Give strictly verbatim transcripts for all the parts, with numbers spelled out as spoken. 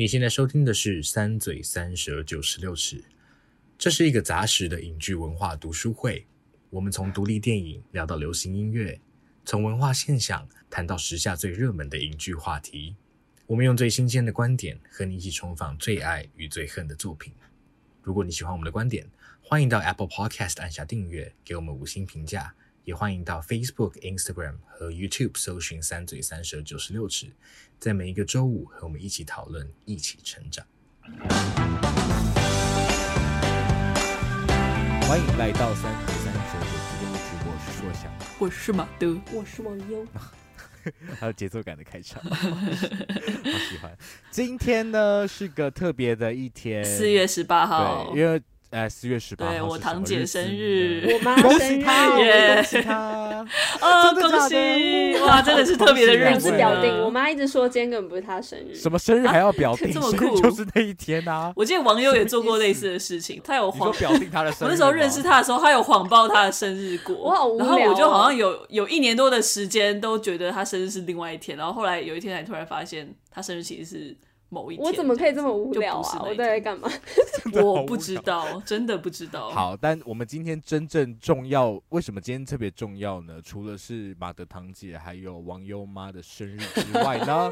你现在收听的是三嘴三舌九十六尺，这是一个杂食的影剧文化读书会，我们从独立电影聊到流行音乐，从文化现象谈到时下最热门的影剧话题，我们用最新鲜的观点和你一起重访最爱与最恨的作品。如果你喜欢我们的观点，欢迎到 Apple Podcast 按下订阅，给我们五星评价，也欢迎到 Facebook、Instagram 和 YouTube 搜寻三嘴三舌九十六尺，在每一个周五和我们一起讨论，一起成长。欢迎来到三嘴三舌九十六尺，我是硕翔，我是马德，我是王优。还有节奏感的开场，好喜欢。今天呢是个特别的一天，四月十八号，对，因为。哎，四月十八号，对，我堂姐生日，我妈生日，恭喜她，哦，恭喜！哇，真的是特别的日子。表定，我妈一直说今天根本不是她生日，什么生日还要表定？这么酷，就是那一天啊！我记得网友也做过类似的事情，她有谎表定她的生日。我那时候认识她的时候，她有谎报她的生日过，我好无聊。然后我就好像有有一年多的时间都觉得她生日是另外一天，然后后来有一天才突然发现她生日其实是。某一天我怎么可以这么无聊啊，我在干嘛我不知道，真的不知道。好，但我们今天真正重要，为什么今天特别重要呢？除了是马德堂姐还有王优妈的生日之外呢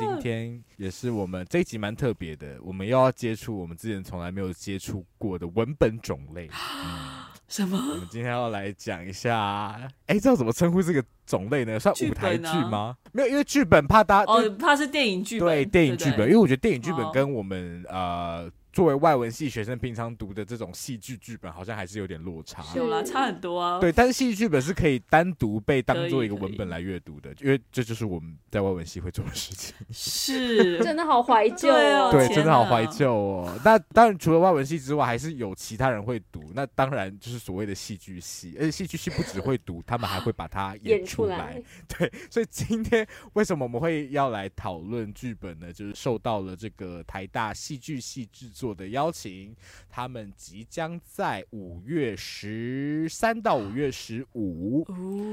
今天也是我们这一集蛮特别的，我们又要接触我们之前从来没有接触过的文本种类、嗯、什么？我们今天要来讲一下，哎，知道怎么称呼这个种类呢？算舞台剧吗？啊、没有，因为剧本怕大家哦，怕是电影剧本。对，电影剧本，对对，因为我觉得电影剧本跟我们、哦、呃作为外文系学生平常读的这种戏剧剧本好像还是有点落差。有啦，差很多啊。对，但是戏剧剧本是可以单独被当做一个文本来阅读的，因为这就是我们在外文系会做的事情。是，真的好怀旧哦。对，真的好怀旧哦。那当然除了外文系之外，还是有其他人会读。那当然就是所谓的戏剧系，而且戏剧系不只会读，他们还会把它演出来。对，所以今天为什么我们会要来讨论剧本呢？就是受到了这个台大戏剧系制作做的邀请，他们即将在五月十三到五月十五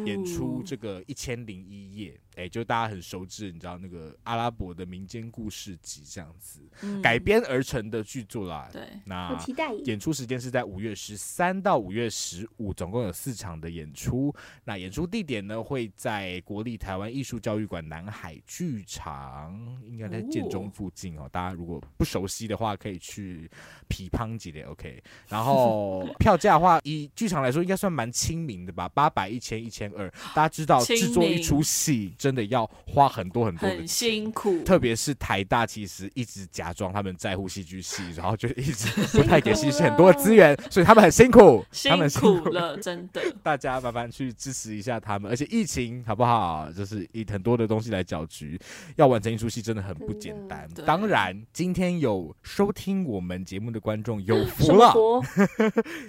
演出这个一千零一夜，哎，就大家很熟知，你知道那个阿拉伯的民间故事集这样子、嗯、改编而成的剧作啦。对，那演出时间是在五月十三到五月十五，总共有四场的演出。那演出地点呢会在国立台湾艺术教育馆南海剧场，应该在建中附近哦。哦，大家如果不熟悉的话，可以去。去批判几类 ，OK。然后票价的话，以剧场来说，应该算蛮亲民的吧，八百、一千、一千二。大家知道，制作一出戏真的要花很多很多的钱，很辛苦。特别是台大，其实一直假装他们在乎戏剧系，然后就一直不太给戏剧系很多的资源，所以他们很辛苦，辛苦了，辛苦了，真的。大家慢慢去支持一下他们，而且疫情好不好？就是以很多的东西来搅局，要完成一出戏真的很不简单。当然，今天有收听。我们节目的观众有福了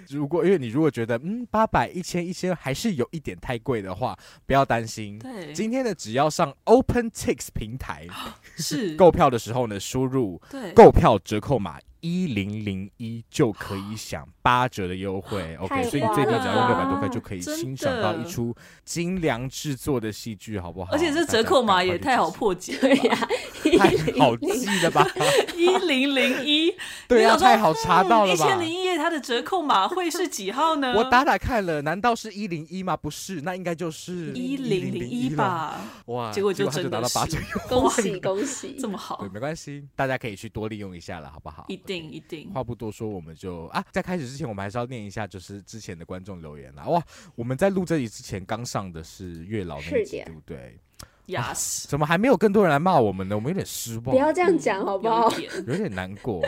如果因为你如果觉得嗯八百一千一千还是有一点太贵的话，不要担心，今天的只要上 OpenTix 平台是购票的时候呢，输入购票折扣码一零零一就可以享八折的优惠 ，OK， 所以你最低只要用六百多块就可以欣赏到一出精良制作的戏剧，好不好？而且这折扣码也太好破解了吧，太好记了吧？一零零一，对啊，太好查到了吧？一千零一夜它的折扣码会是几号呢？我打打看了，难道是一零一吗？不是，那应该就是一零零一吧？哇，结果就真的是，恭喜恭喜，这么好，对，没关系，大家可以去多利用一下了，好不好？一定一定，话不多说，我们就啊，在开始之前，我们还是要念一下，就是之前的观众留言啦。哇，我们在录这集之前，刚上的是月老那一集，对不对？Yes. 啊、怎么还没有更多人来骂我们呢？我们有点失望。不要这样讲好不好？有点难过，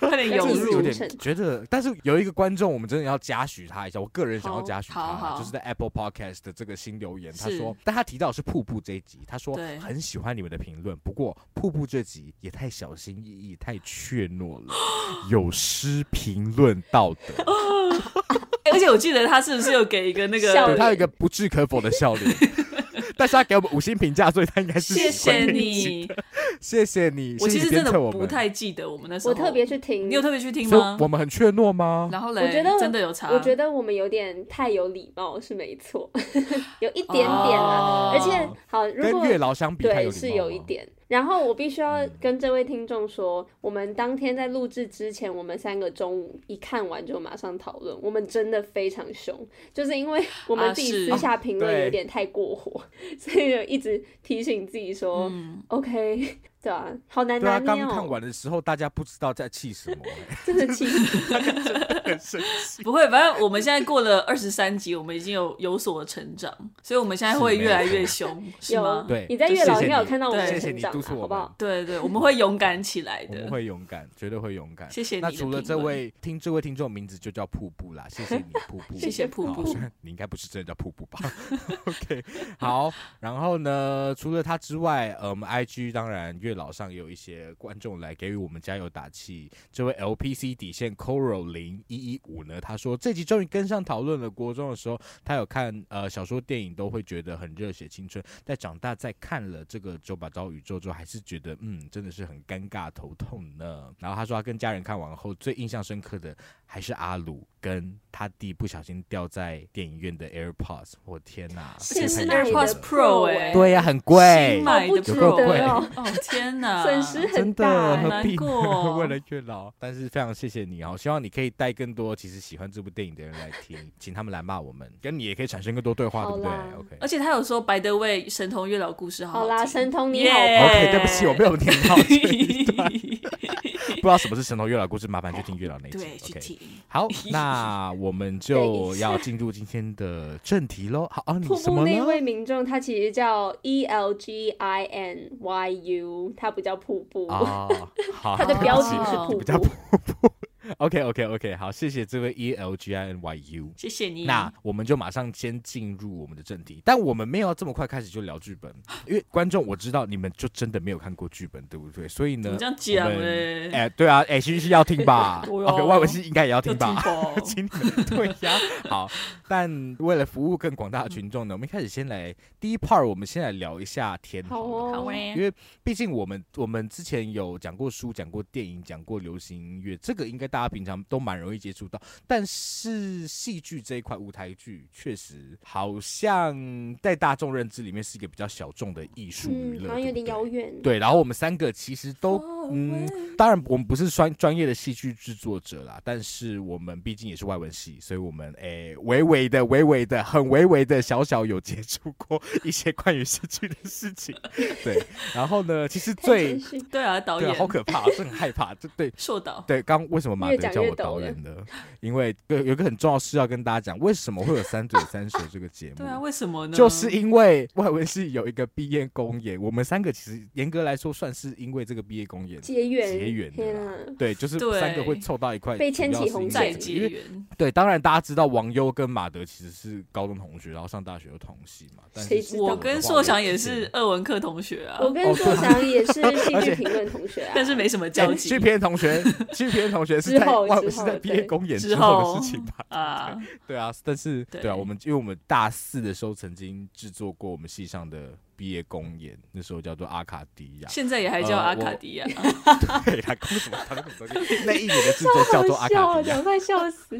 快点有入，有点觉得。但是有一个观众，我们真的要嘉许他一下。我个人想要嘉许他，就是在 Apple Podcast 的这个新留言，他说，但他提到的是瀑布这一集，他说很喜欢你们的评论，不过瀑布这集也太小心翼翼，太怯懦了，有失评论道德。而且我记得他是不是有给一个那个，对，他有一个不置可否的笑脸。但是他给我们五星评价，所以他应该是喜欢那一集的。谢谢你，谢谢你。我其实真的不太记得我们那时候。我特别去听，你有特别去听吗？我们很怯懦吗？然后嘞，我觉得真的有差。我觉得我们有点太有礼貌是没错，有一点点啊。哦、而且好，如果跟月老相比，对，是有一点。然后我必须要跟这位听众说，我们当天在录制之前，我们三个中午一看完就马上讨论，我们真的非常凶，就是因为我们自己私下评论有点太过火，啊哦、所以就一直提醒自己说、嗯、OK。对啊，好难拿捏哦。对啊，刚看完的时候，大家不知道在气什么，真的气死，真的很生气。不会，反正我们现在过了二十三集，我们已经有有所成长，所以我们现在会越来越凶， 是, 是吗？对，你在月老应该有看到我们的成长、啊，谢谢你，好不好？对对，我们会勇敢起来的，我们会勇敢，绝对会勇敢。谢谢你的评论。那除了这位听这位听众名字就叫瀑布啦，谢谢你瀑布，谢谢瀑布。你应该不是真的叫瀑布吧？OK， 好。然后呢，除了他之外，呃，我们 I G 当然月。老上也有一些观众来给予我们加油打气。这位 L P C 底线 Coral 零一一五呢，他说这集终于跟上讨论了。国中的时候他有看、呃、小说电影都会觉得很热血青春，但长大再看了这个九把刀宇宙之后还是觉得嗯，真的是很尴尬头痛呢。然后他说他跟家人看完后最印象深刻的还是阿鲁跟他弟不小心掉在电影院的 AirPods， 我天哪！是是 AirPods Pro 哎、欸，对呀、啊，很贵，新买的 Pro 贵哦，天哪，损失很大，真的何必呢？难过，为了月老。但是非常谢谢你哦，希望你可以带更多其实喜欢这部电影的人来听，请他们来骂我们，跟你也可以产生更多对话，对不对 ？OK。而且他有说 ，By the way， 神童月老故事好好啦，神童你好 ，OK， 对不起，我没有听到这一段，不知道什么是神童月老故事，麻烦去听月老那一集，对，去听。好，那我们就要进入今天的正题咯。好、啊、你什么呢？瀑布那位民众他其实叫 E L G I N Y U， 他不叫瀑布、哦、他的标题是瀑布，叫瀑布。OK OK OK， 好，谢谢这位 E L G I N Y U， 谢谢你。那我们就马上先进入我们的正题，但我们没有这么快开始就聊剧本，因为观众我知道你们就真的没有看过剧本，对不对？所以呢，你这样讲嘞，哎、欸，对啊，哎、欸，戏剧系要听吧，OK， 外文系应该也要听吧，听对呀、啊。好，但为了服务更广大的群众呢，我们一开始先来第一 part， 我们先来聊一下天好了，好哎、哦，因为毕竟我们我们之前有讲过书、讲过电影、讲过流行音乐，这个应该。大家平常都蛮容易接触到，但是戏剧这一块，舞台剧确实好像在大众认知里面是一个比较小众的艺术娱乐，好像有点遥远。对，然后我们三个其实都，嗯，当然我们不是专业的戏剧制作者啦，但是我们毕竟也是外文系，所以我们诶，微微的、微微的、很微微的、小小有接触过一些关于戏剧的事情。对，然后呢，其实最对啊，导演好可怕，真的很害怕，对，受导。对，刚为什么？对，叫我导演的，因为有一个很重要的事要跟大家讲，为什么会有三嘴三舌这个节目？对啊，为什么呢？就是因为外文系有一个毕业公演，我们三个其实严格来说算是因为这个毕业公演结缘结缘的啦、啊，对，就是三个会凑到一块，被牵起红线结缘。对，当然大家知道王优跟马德其实是高中同学，然后上大学又同系嘛。但是我跟硕翔也是二文课同学啊，我跟硕翔也是戏剧评论同学啊，但是没什么交集。剧评同学，剧评同学是。之后外文是在毕业公演之后的事情吧？啊，对啊，但是 对, 对啊，我们因为我们大四的时候曾经制作过我们系上的毕业公演，那时候叫做阿卡迪亚，现在也还叫阿卡迪亚。呃、对，他搞什么？他搞什么？那一年的制作叫做阿卡迪亚，快笑死！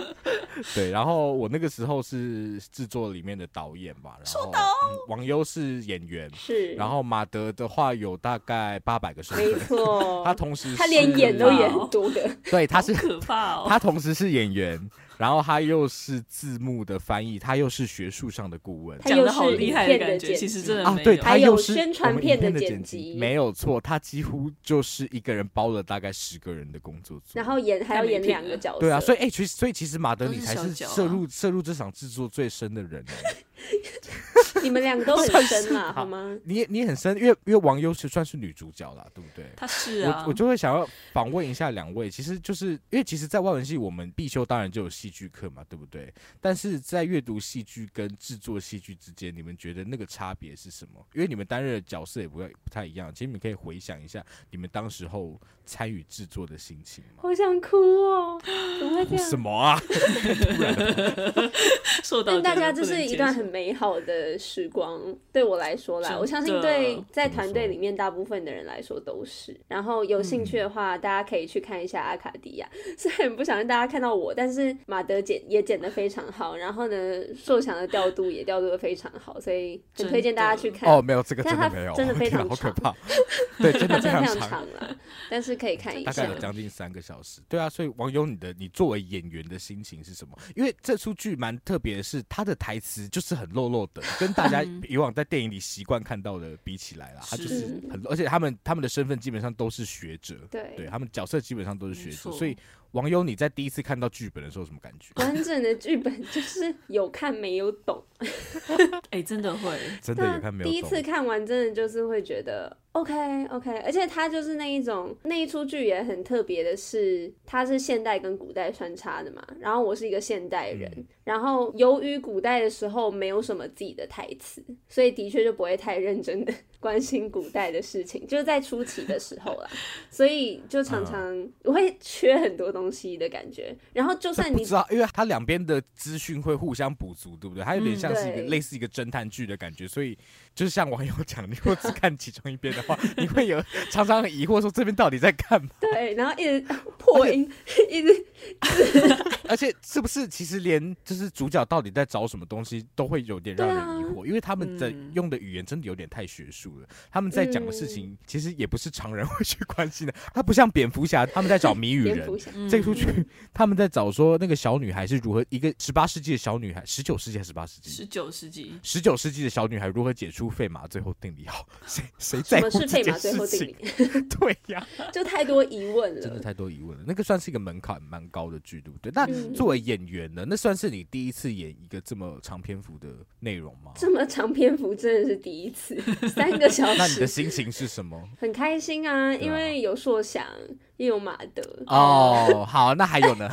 对，然后我那个时候是制作里面的导演吧，然后、嗯、王优是演员，是，然后马德的话有大概八百个身份，没错，他同时他连演都演很多的，对，他是可怕哦，他同时是演员。然后他又是字幕的翻译，他又是学术上的顾问，讲得好厉害的感觉，其实真的没有、啊、对，他又是宣传片的剪辑，没有错，他几乎就是一个人包了大概十个人的工作组，然后演还要演两个角色，对啊，所以哎、欸，其实所以其实马德里才是涉入涉入这场制作最深的人、欸。你们两个都很深啦，好吗？你你很深，因为因为王优是算是女主角啦，对不对？她是啊，我我就会想要访问一下两位，其实就是因为其实，在外文系我们必修当然就有戏剧课嘛，对不对？但是在阅读戏剧跟制作戏剧之间，你们觉得那个差别是什么？因为你们担任的角色也不不太一样，其实你们可以回想一下你们当时候参与制作的心情吗？好想哭哦，怎么会这样？什么啊？受到但大家这是一段很美好的。时光，对我来说啦，我相信对在团队里面大部分的人来说都是。然后有兴趣的话、嗯、大家可以去看一下阿卡迪亚，虽然不想让大家看到我，但是马德剪也剪得非常好，然后呢受想的调度也调度得非常好，所以很推荐大家去看。哦，没有这个真的没有，真的非常长，好可怕对，真的非常 长, 长啦，但是可以看一下，大概有将近三个小时。对啊，所以网友你的你作为演员的心情是什么？因为这出剧蛮特别的是他的台词就是很肉肉的，跟大家以往在电影里习惯看到的比起来啦，他就是很，而且他们他们的身份基本上都是学者， 对, 对他们角色基本上都是学者，所以网友你在第一次看到剧本的时候有什么感觉？完整的剧本就是有看没有懂哎、欸，真的会真的有看没有懂，第一次看完真的就是会觉得 OK OK， 而且他就是那一种，那一出剧也很特别的是他是现代跟古代穿插的嘛，然后我是一个现代人、嗯、然后由于古代的时候没有什么自己的台词，所以的确就不会太认真的关心古代的事情，就是在初期的时候啦所以就常常我会缺很多东西的感觉，然后就算你不知道，因为他两边的资讯会互相补足，对不对？他有点像是一个、嗯、类似一个侦探剧的感觉，所以就是像网友讲，你如果只看其中一边的话你会有常常很疑惑说这边到底在干嘛，对，然后一直破音一直而且是不是其实连就是主角到底在找什么东西都会有点让人疑惑、啊、因为他们的、嗯、用的语言真的有点太学术了，他们在讲的事情其实也不是常人会去关心的，他不像蝙蝠侠他们在找谜语人这出去、嗯、他们在找说那个小女孩是如何，一个十八世纪的小女孩，十九世纪还是十八世纪19世纪19世纪的小女孩如何解除费马最后定理。好，谁谁在乎这件事情对呀、啊、就太多疑问了，真的太多疑问了，那个算是一个门槛蛮高的剧，对不对？那作为演员呢，那算是你第一次演一个这么长篇幅的内容吗？这么长篇幅真的是第一次三个小时那你的心情是什么？很开心啊，因为有硕翔也有马德哦、oh, 好，那还有呢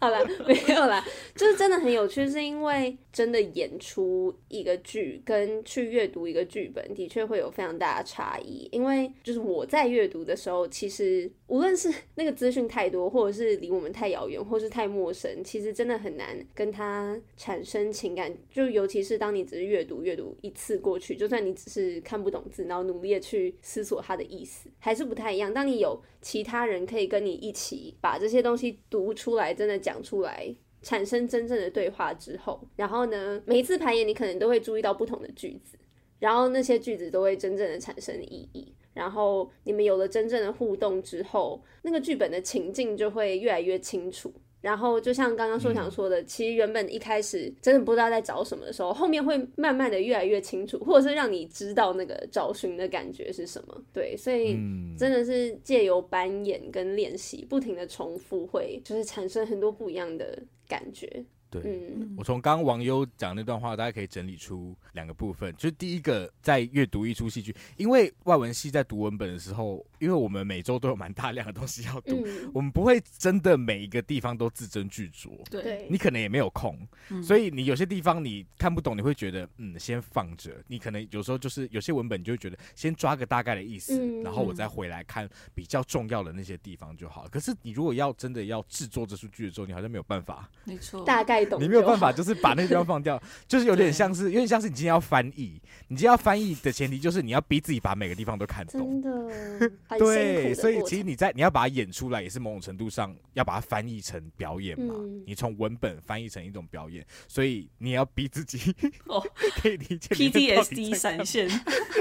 好啦，没有啦，就是真的很有趣，是因为真的演出一个剧跟去阅读一个剧本的确会有非常大的差异，因为就是我在阅读的时候其实无论是那个资讯太多，或者是离我们太遥远，或是太陌生，其实真的很难跟它产生情感，就尤其是当你只是阅读阅读一次过去，就算你只是看不懂字然后努力的去思索它的意思还是不太一样，当你有其他人可以跟你一起把这些东西读出来，真的讲出来，产生真正的对话之后，然后呢每一次排演你可能都会注意到不同的句子，然后那些句子都会真正的产生意义，然后你们有了真正的互动之后，那个剧本的情境就会越来越清楚，然后就像刚刚硕翔说的、嗯、其实原本一开始真的不知道在找什么的时候，后面会慢慢的越来越清楚，或者是让你知道那个找寻的感觉是什么。对，所以真的是借由扮演跟练习不停的重复，会就是产生很多不一样的感觉。对、嗯、我从刚刚网友讲那段话大家可以整理出两个部分，就是第一个在阅读一出戏剧，因为外文系在读文本的时候，因为我们每周都有蛮大量的东西要读、嗯、我们不会真的每一个地方都字斟句酌，对，你可能也没有空、嗯、所以你有些地方你看不懂，你会觉得嗯先放着，你可能有时候就是有些文本你就会觉得先抓个大概的意思、嗯、然后我再回来看比较重要的那些地方就好了。可是你如果要真的要制作这出剧的时候，你好像没有办法，没错，大概你没有办法就是把那个地方放掉就是有点像是有点像是你今天要翻译，你今天要翻译的前提就是你要逼自己把每个地方都看懂，真的对，所以其实你在你要把它演出来也是某种程度上要把它翻译成表演嘛、嗯、你从文本翻译成一种表演，所以你要逼自己哦可以理解 P T S D 闪现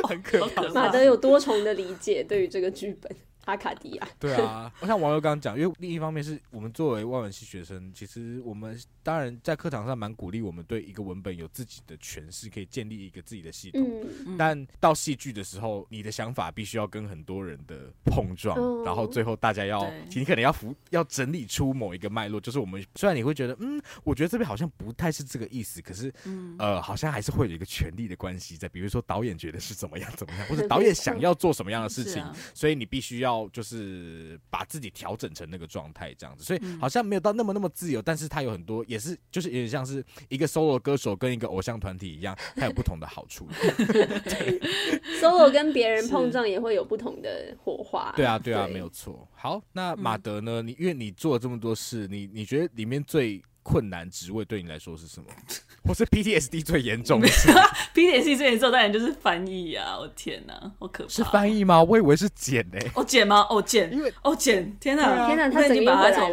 很可怕、哦、马德有多重的理解对于这个剧本阿卡迪亚对啊，我像网友刚刚讲，因为另一方面是我们作为外文系学生，其实我们当然在课堂上蛮鼓励我们对一个文本有自己的诠释，可以建立一个自己的系统、嗯、但到戏剧的时候你的想法必须要跟很多人的碰撞、嗯、然后最后大家要你可能 要, 要整理出某一个脉络，就是我们虽然你会觉得嗯我觉得这边好像不太是这个意思，可是、嗯、呃好像还是会有一个权力的关系在，比如说导演觉得是怎么样怎么样，或者导演想要做什么样的事情、啊、所以你必须要就是把自己调整成那个状态这样子，所以好像没有到那么那么自由，但是他有很多也是就是有点像是一个 solo 歌手跟一个偶像团体一样，他有不同的好处solo 跟别人碰撞也会有不同的火花。对啊对啊，没有错。好，那马德呢、嗯、你因为你做了这么多事，你你觉得里面最困难职位对你来说是什么？或是 P T S D 最严重的事？P T S D 最严重当然就是翻译啊！我天哪，好可怕！是翻译吗？我以为是剪诶、欸。哦剪吗？哦剪，因为哦剪，天哪、啊、天哪，他已经把它从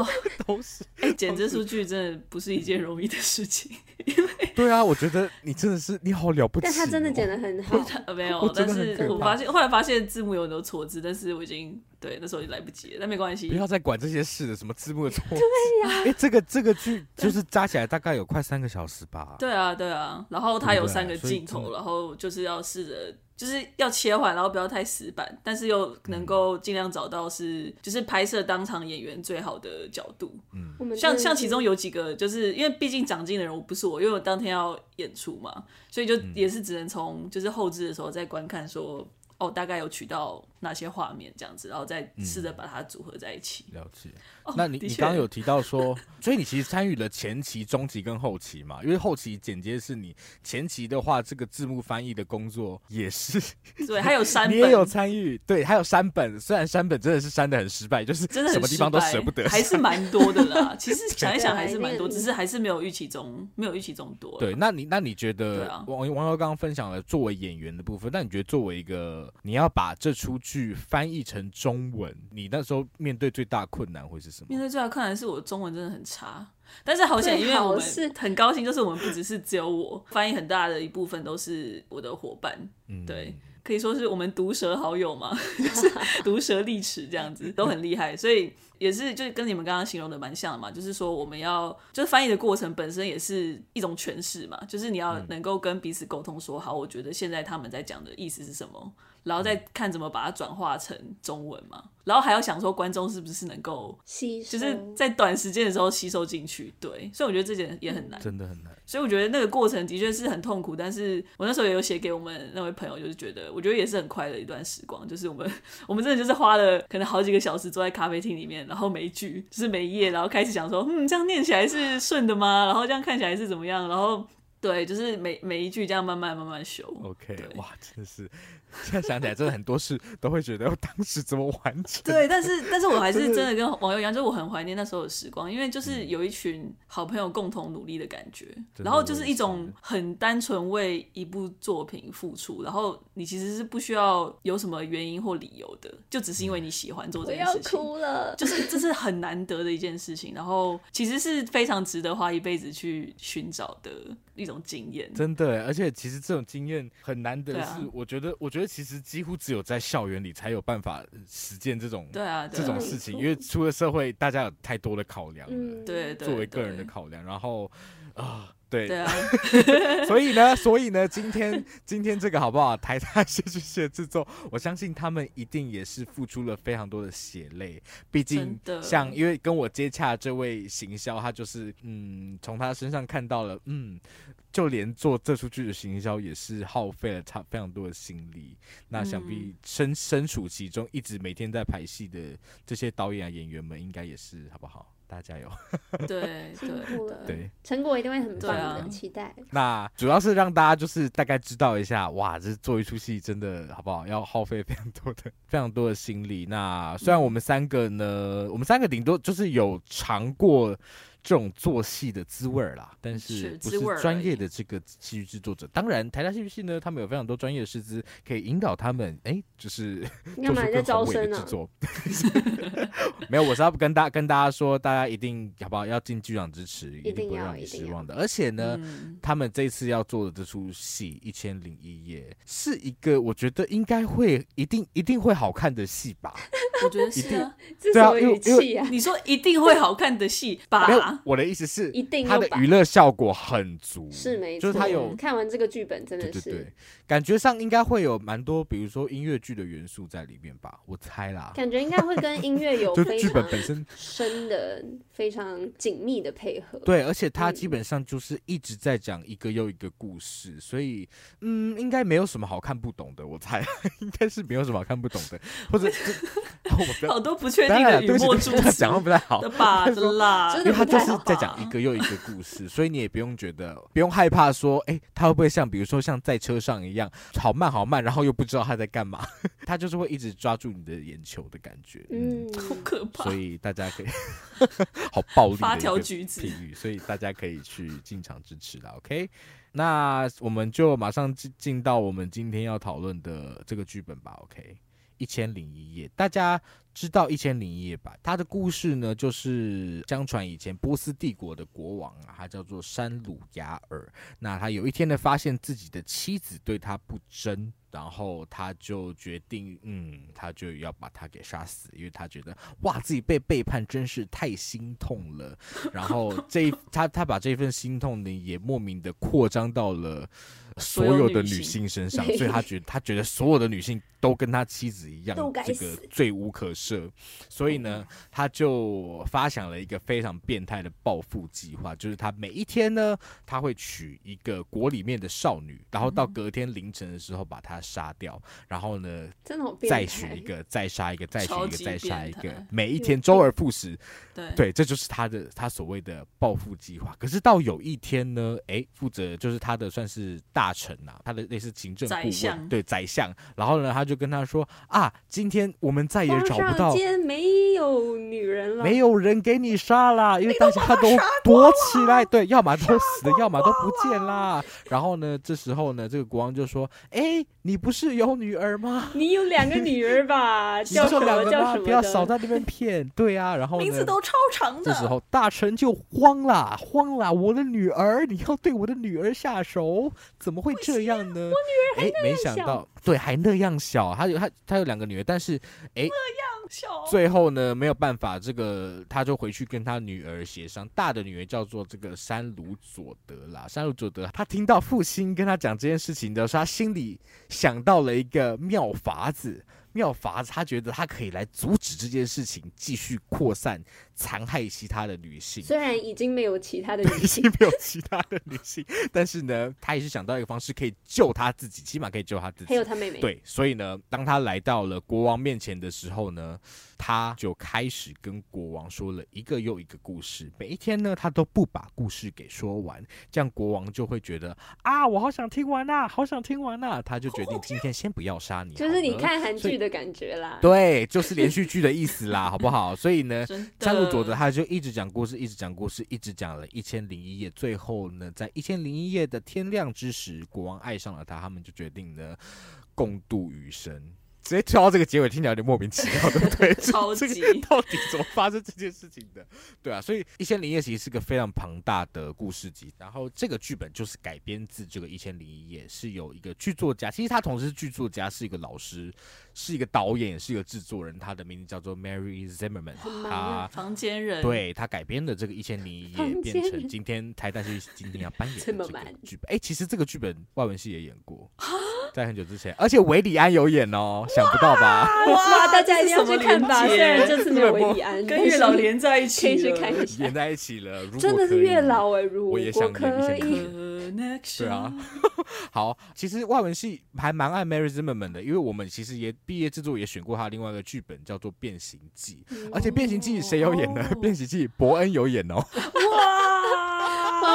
哦都是哎、欸、剪这出剧真的不是一件容易的事情，因为对啊，我觉得你真的是你好了不起、哦，但他真的剪得很好，没有，但是我发现后来发现字幕有很多错字，但是我已经。对，那时候就来不及了，但没关系。不要再管这些事了，什么字幕的错。对呀、啊欸，这个这个剧就是加起来大概有快三个小时吧。对啊，对啊，然后它有三个镜头，對對對，然后就是要试着，就是要切换，然后不要太死板，但是又能够尽量找到是、嗯、就是拍摄当场演员最好的角度。嗯，像像其中有几个，就是因为毕竟长进的人物不是我，因为我当天要演出嘛，所以就也是只能从就是后制的时候再观看说。哦，大概有取到哪些画面这样子，然后再试着把它组合在一起。嗯、了解。哦、那你你刚刚有提到说，所以你其实参与了前期、中期跟后期嘛？因为后期剪接是你前期的话，这个字幕翻译的工作也是。对，还有删本。你也有参与，对，还有删本。虽然删本真的是删得很失败，就是什么地方都舍不得，还是蛮多的啦。其实想一想还是蛮多，只是还是没有预期中，没有预期中多。对，那你那你觉得，啊、王王佑刚刚分享了作为演员的部分，那你觉得作为一个你要把这出剧翻译成中文，你那时候面对最大困难会是什么？面对最大困难是我中文真的很差，但是好像因为我们很高兴，就是我们不只是只有我翻译，很大的一部分都是我的伙伴、嗯、对，可以说是我们毒舌好友嘛，就是毒舌利齿这样子，都很厉害，所以也是就跟你们刚刚形容的蛮像的嘛，就是说我们要就是翻译的过程本身也是一种诠释嘛，就是你要能够跟彼此沟通说，好，我觉得现在他们在讲的意思是什么，然后再看怎么把它转化成中文嘛，然后还要想说观众是不是能够吸收，就是在短时间的时候吸收进去，对，所以我觉得这点也很难，真的很难，所以我觉得那个过程的确是很痛苦，但是我那时候也有写给我们那位朋友，就是觉得我觉得也是很快乐一段时光，就是我们我们真的就是花了可能好几个小时坐在咖啡厅里面，然后每一句就是每一页，然后开始想说嗯，这样念起来是顺的吗，然后这样看起来是怎么样，然后对，就是每每一句这样慢慢慢慢修。 OK， 哇，真的是现在想起来真的很多事都会觉得我当时怎么完成。对，但是但是我还是真的跟网友一样，就是我很怀念那时候的时光，因为就是有一群好朋友共同努力的感觉、嗯、然后就是一种很单纯为一部作品付出，然后你其实是不需要有什么原因或理由的，就只是因为你喜欢做这件事情。我要哭了，就是这是很难得的一件事情，然后其实是非常值得花一辈子去寻找的一种这种经验，真的，而且其实这种经验很难得，是我觉得、啊、我觉得其实几乎只有在校园里才有办法实践这种对、啊、对这种事情，因为出了社会大家有太多的考量了、嗯、对，作为个人的考量，然后啊对, 对啊所以呢所以呢今天今天这个好不好，台大戏剧系的制作，我相信他们一定也是付出了非常多的血泪，毕竟像因为跟我接洽这位行销，他就是嗯从他身上看到了，嗯就连做这出剧的行销也是耗费了他非常多的心力，那想必身、嗯、身处其中一直每天在排戏的这些导演啊演员们应该也是，好不好，大家加油对对对，成果一定会很棒的、啊、期待。那主要是让大家就是大概知道一下，哇，这做一出戏真的好不好要耗费非常多的非常多的心力。那虽然我们三个呢、嗯、我们三个顶多就是有尝过这种做戏的滋味啦，但是不是专业的这个戏剧制作者。当然台大戏剧系呢，他们有非常多专业的师资可以引导他们，哎、欸，就是做出更宏伟的制作、啊、没有，我是要跟大跟大家说，大家一定好不好要进剧场支持，一定不会让你失望的。而且呢、嗯、他们这次要做的这出戏《一千零一夜》是一个我觉得应该会一定一定会好看的戏吧我觉得是啊，这什么语气啊，你说一定会好看的戏吧我的意思是它的娱乐效果很足，是没错，就是它有看完这个剧本真的是，对对对，感觉上应该会有蛮多比如说音乐剧的元素在里面吧，我猜啦，感觉应该会跟音乐有非常深的非常紧密的配合，对，而且它基本上就是一直在讲一个又一个故事、嗯、所以嗯，应该没有什么好看不懂的，我猜应该是没有什么好看不懂的，或者好多不确定的语末助词，讲的不太好的靶子啦，因为他就是在讲一个又一个故事，所以你也不用觉得不用害怕说，哎、欸，他会不会像比如说像在车上一样，好慢好慢，然后又不知道他在干嘛，他就是会一直抓住你的眼球的感觉，嗯，好可怕。所以大家可以好暴力的一个评语，所以大家可以去进场支持啦 ，OK。那我们就马上进到我们今天要讨论的这个剧本吧 ，OK？ 一千零一夜，大家知道一千零一夜吧？它的故事呢，就是相传以前波斯帝国的国王啊，他叫做山鲁雅尔。那他有一天呢，发现自己的妻子对他不贞，然后他就决定，嗯，他就要把他给杀死，因为他觉得哇，自己被背叛真是太心痛了。然后这他他把这份心痛呢，也莫名的扩张到了所有的女性身上，所以他觉得他觉得所有的女性都跟他妻子一样，这个罪无可赦。所以呢，他就发想了一个非常变态的报复计划，就是他每一天呢，他会娶一个国里面的少女，然后到隔天凌晨的时候把她杀掉，然后呢，真的好变态，再娶一个，再杀一个，再娶一个，再杀一个，每一天周而复始。对，对，这就是他的他所谓的报复计划。可是到有一天呢，哎，负责就是他的算是大臣啊，他的类似行政顾问，对，宰相。然后呢，他就跟他说啊，今天我们再也找不到。上街没有女人了，没有人给你杀啦，因为大家都躲起来，对，要么都死了，要么都不见啦。然后呢，这时候呢，这个国王就说：“哎，你不是有女儿吗？你有两个女儿吧？叫什么叫什么？不要少在那边骗。”对啊，然后呢名字都超长的。这时候大臣就慌啦，慌啦！我的女儿，你要对我的女儿下手，怎么会这样呢？我女儿还那样小，没想到，对，还那样小。他有他他有两个女儿，但是哎。最后呢，没有办法，这个他就回去跟他女儿协商。大的女儿叫做这个山鲁佐德啦，山鲁佐德，他听到父亲跟他讲这件事情的时候，他心里想到了一个妙法子。妙法子，他觉得他可以来阻止这件事情继续扩散，残害其他的女性。虽然已经没有其他的女性，已经没有其他的女性，但是呢，他也是想到一个方式可以救他自己，起码可以救他自己，还有他妹妹。对，所以呢，当他来到了国王面前的时候呢，他就开始跟国王说了一个又一个故事。每一天呢，他都不把故事给说完，这样国王就会觉得啊，我好想听完啊，好想听完啊，他就决定今天先不要杀你。就是你看韩剧的感觉啦，对，就是连续剧的意思啦，好不好？所以呢，山鲁佐德他就一直讲故事，一直讲故事，一直讲了一千零一夜。最后呢，在一千零一夜的天亮之时，国王爱上了他，他们就决定呢，共度余生。直接跳到这个结尾，听起来有点莫名其妙，对不对？超级、这个、到底怎么发生这件事情的？对啊，所以《一千零一夜》其实是个非常庞大的故事集，然后这个剧本就是改编自这个《一千零一夜》，是有一个剧作家，其实他同时是剧作家，是一个老师，是一个导演，也是一个制作人，他的名字叫做 Mary Zimmerman， 他房间人，对他改编的这个《一千零一夜》变成今天台大戏今天要扮演的这个剧本。哎，其实这个剧本外文系也演过。在很久之前，而且维里安有演哦，想不到吧？哇，大家一定要去看吧！虽然这次没有维里安，跟月老连在一起了，可以去看一下，连在一起了。真的是月老哎、欸，如果可以，我也想演一些。对啊，好，其实外文系还蛮爱 Mary Zimmerman 的，因为我们其实也毕业制作也选过他另外一个剧本叫做《变形记》，嗯、而且《变形记》谁有演呢？哦《变形记》伯恩有演哦。哇！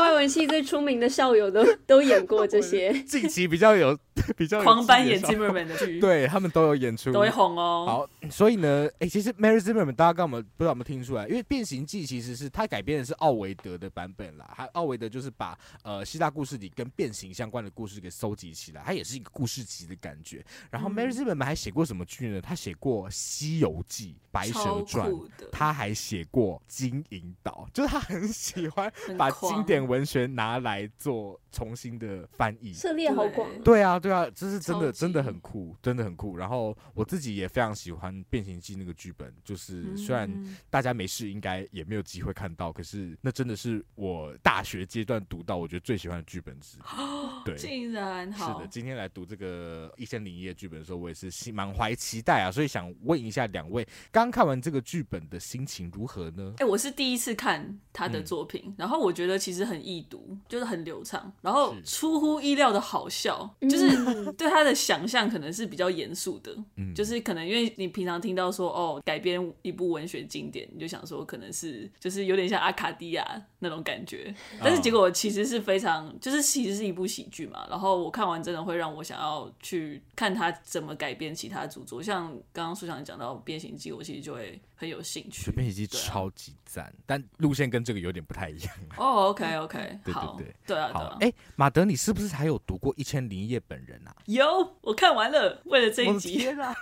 外文系最出名的校友 都, 都演过这些近期比较有比较有狂班演 Zimmerman 的剧，对，他们都有演出，都会红哦。好，所以呢、欸、其实 Mary Zimmerman 大家刚刚不知道有没有听出来，因为变形记其实是他改编的是奥维德的版本啦，他奥维德就是把、呃、希腊故事里跟变形相关的故事给收集起来，他也是一个故事集的感觉。然后 Mary Zimmerman 还写过什么剧呢？他写过西游记、白蛇传，他还写过金银岛，就是他很喜欢把经典文学拿来做重新的翻译，涉猎好广。对啊，对啊，这是真的，真的很酷，真的很酷。然后我自己也非常喜欢《变形记》那个剧本，就是虽然大家没事应该也没有机会看到，可是那真的是我大学阶段读到我觉得最喜欢的剧本之一。对，竟然好。是的，今天来读这个《一千零一夜》剧本的时候，我也是满怀期待啊，所以想问一下两位，刚看完这个剧本的心情如何呢？哎、欸，我是第一次看他的作品，嗯、然后我觉得其实很。很易读，就是很流畅，然后出乎意料的好笑，是就是对他的想象可能是比较严肃的、嗯、就是可能因为你平常听到说哦改编一部文学经典，你就想说可能是就是有点像阿卡迪亚那种感觉，但是结果其实是非常就是其实是一部喜剧嘛，然后我看完真的会让我想要去看他怎么改编其他著作，像刚刚苏翔讲到变形记我其实就会很有兴趣，变形记超级赞、啊、但路线跟这个有点不太一样哦、oh, OK OK 对对对对啊对啊，哎、欸，马德你是不是还有读过一千零一夜本人啊？有，我看完了，为了这一集那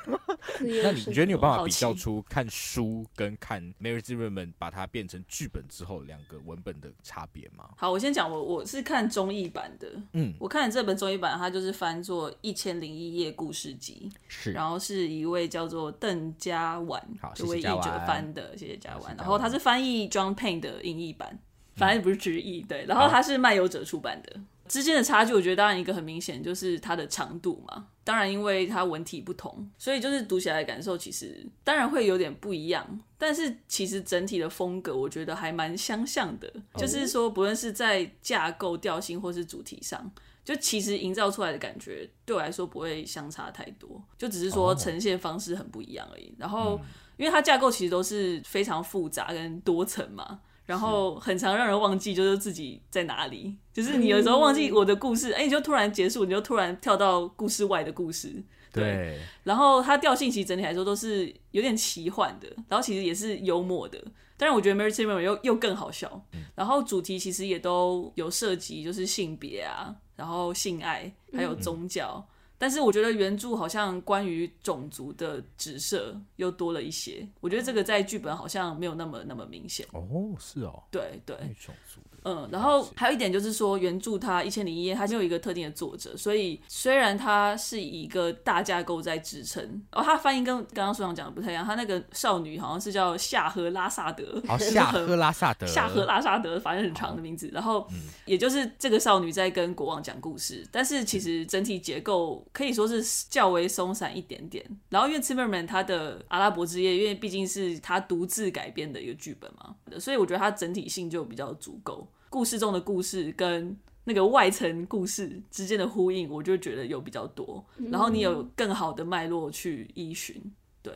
你觉得你有办法比较出看书跟看 Mary Zimmerman 把它变成剧本之后两个文本的差别吗？好，我先讲，我我是看中译版的，嗯，我看了这本中译版，它就是翻作《一千零一夜故事集》，是，然后是一位叫做邓家婉这位译者翻的，谢谢家婉，然后他是翻译 John Payne 的英译版。反正不是直译，对，然后它是漫游者出版的，之间的差距我觉得当然一个很明显就是它的长度嘛，当然因为它文体不同，所以就是读起来的感受其实当然会有点不一样，但是其实整体的风格我觉得还蛮相像的，就是说不论是在架构调性或是主题上，就其实营造出来的感觉对我来说不会相差太多，就只是说呈现方式很不一样而已，然后因为它架构其实都是非常复杂跟多层嘛，然后很常让人忘记就是自己在哪里，就是你有时候忘记我的故事，哎、欸，你就突然结束，你就突然跳到故事外的故事， 对, 对，然后它调性其实整体来说都是有点奇幻的，然后其实也是幽默的，当然我觉得 Mary Zimmerman 又, 又更好笑、嗯、然后主题其实也都有涉及就是性别啊，然后性爱还有宗教、嗯，但是我觉得原著好像关于种族的指涉又多了一些，我觉得这个在剧本好像没有那么那么明显哦，是哦，对对，种族的，嗯，然后还有一点就是说原著它《一千零一夜》它就有一个特定的作者，所以虽然它是以一个大架构在支撑，哦，它翻译跟刚刚苏翔讲的不太一样，它那个少女好像是叫夏赫拉萨德，哦，夏赫拉萨德，夏赫拉萨德，反正很长的名字，然后、嗯、也就是这个少女在跟国王讲故事，但是其实整体结构可以说是较为松散一点点，然后因为 Zimmerman 他的阿拉伯之夜因为毕竟是他独自改编的一个剧本嘛，所以我觉得他整体性就比较足够，故事中的故事跟那个外层故事之间的呼应我就觉得有比较多，然后你有更好的脉络去依循，对，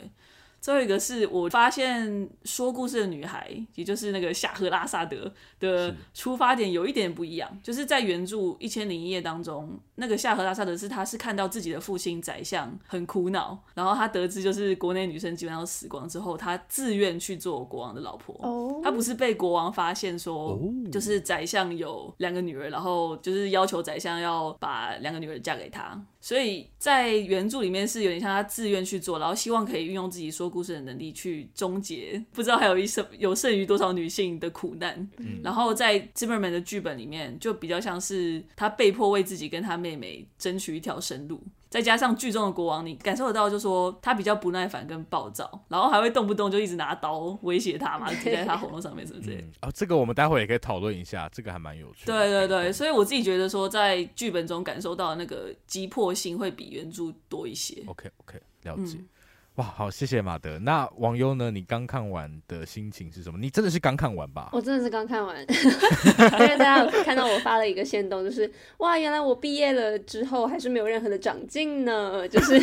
最后一个是我发现说故事的女孩也就是那个夏赫拉萨德的出发点有一点不一样，就是在原著《一千零一夜》当中那个夏赫拉萨德是她是看到自己的父亲宰相很苦恼，然后她得知就是国内女生基本上死光之后，她自愿去做国王的老婆、oh. 她不是被国王发现说就是宰相有两个女儿，然后就是要求宰相要把两个女儿嫁给她，所以在原著里面是有点像她自愿去做，然后希望可以运用自己说故事的能力去终结不知道还有一剩有剩余多少女性的苦难、嗯、然后在 Zimmerman 的剧本里面就比较像是她被迫为自己跟她妹妹争取一条生路，再加上剧中的国王你感受得到就是说他比较不耐烦跟暴躁，然后还会动不动就一直拿刀威胁他嘛，贴在他喉咙上面什么之类的、嗯哦、这个我们待会也可以讨论一下，这个还蛮有趣的，对对对，所以我自己觉得说在剧本中感受到的那个急迫性会比原著多一些， OK OK 了解、嗯，哇，好，谢谢马德。那网友呢？你刚看完的心情是什么？你真的是刚看完吧？我真的是刚看完，因为大家有看到我发了一个限动，就是哇，原来我毕业了之后还是没有任何的长进呢，就是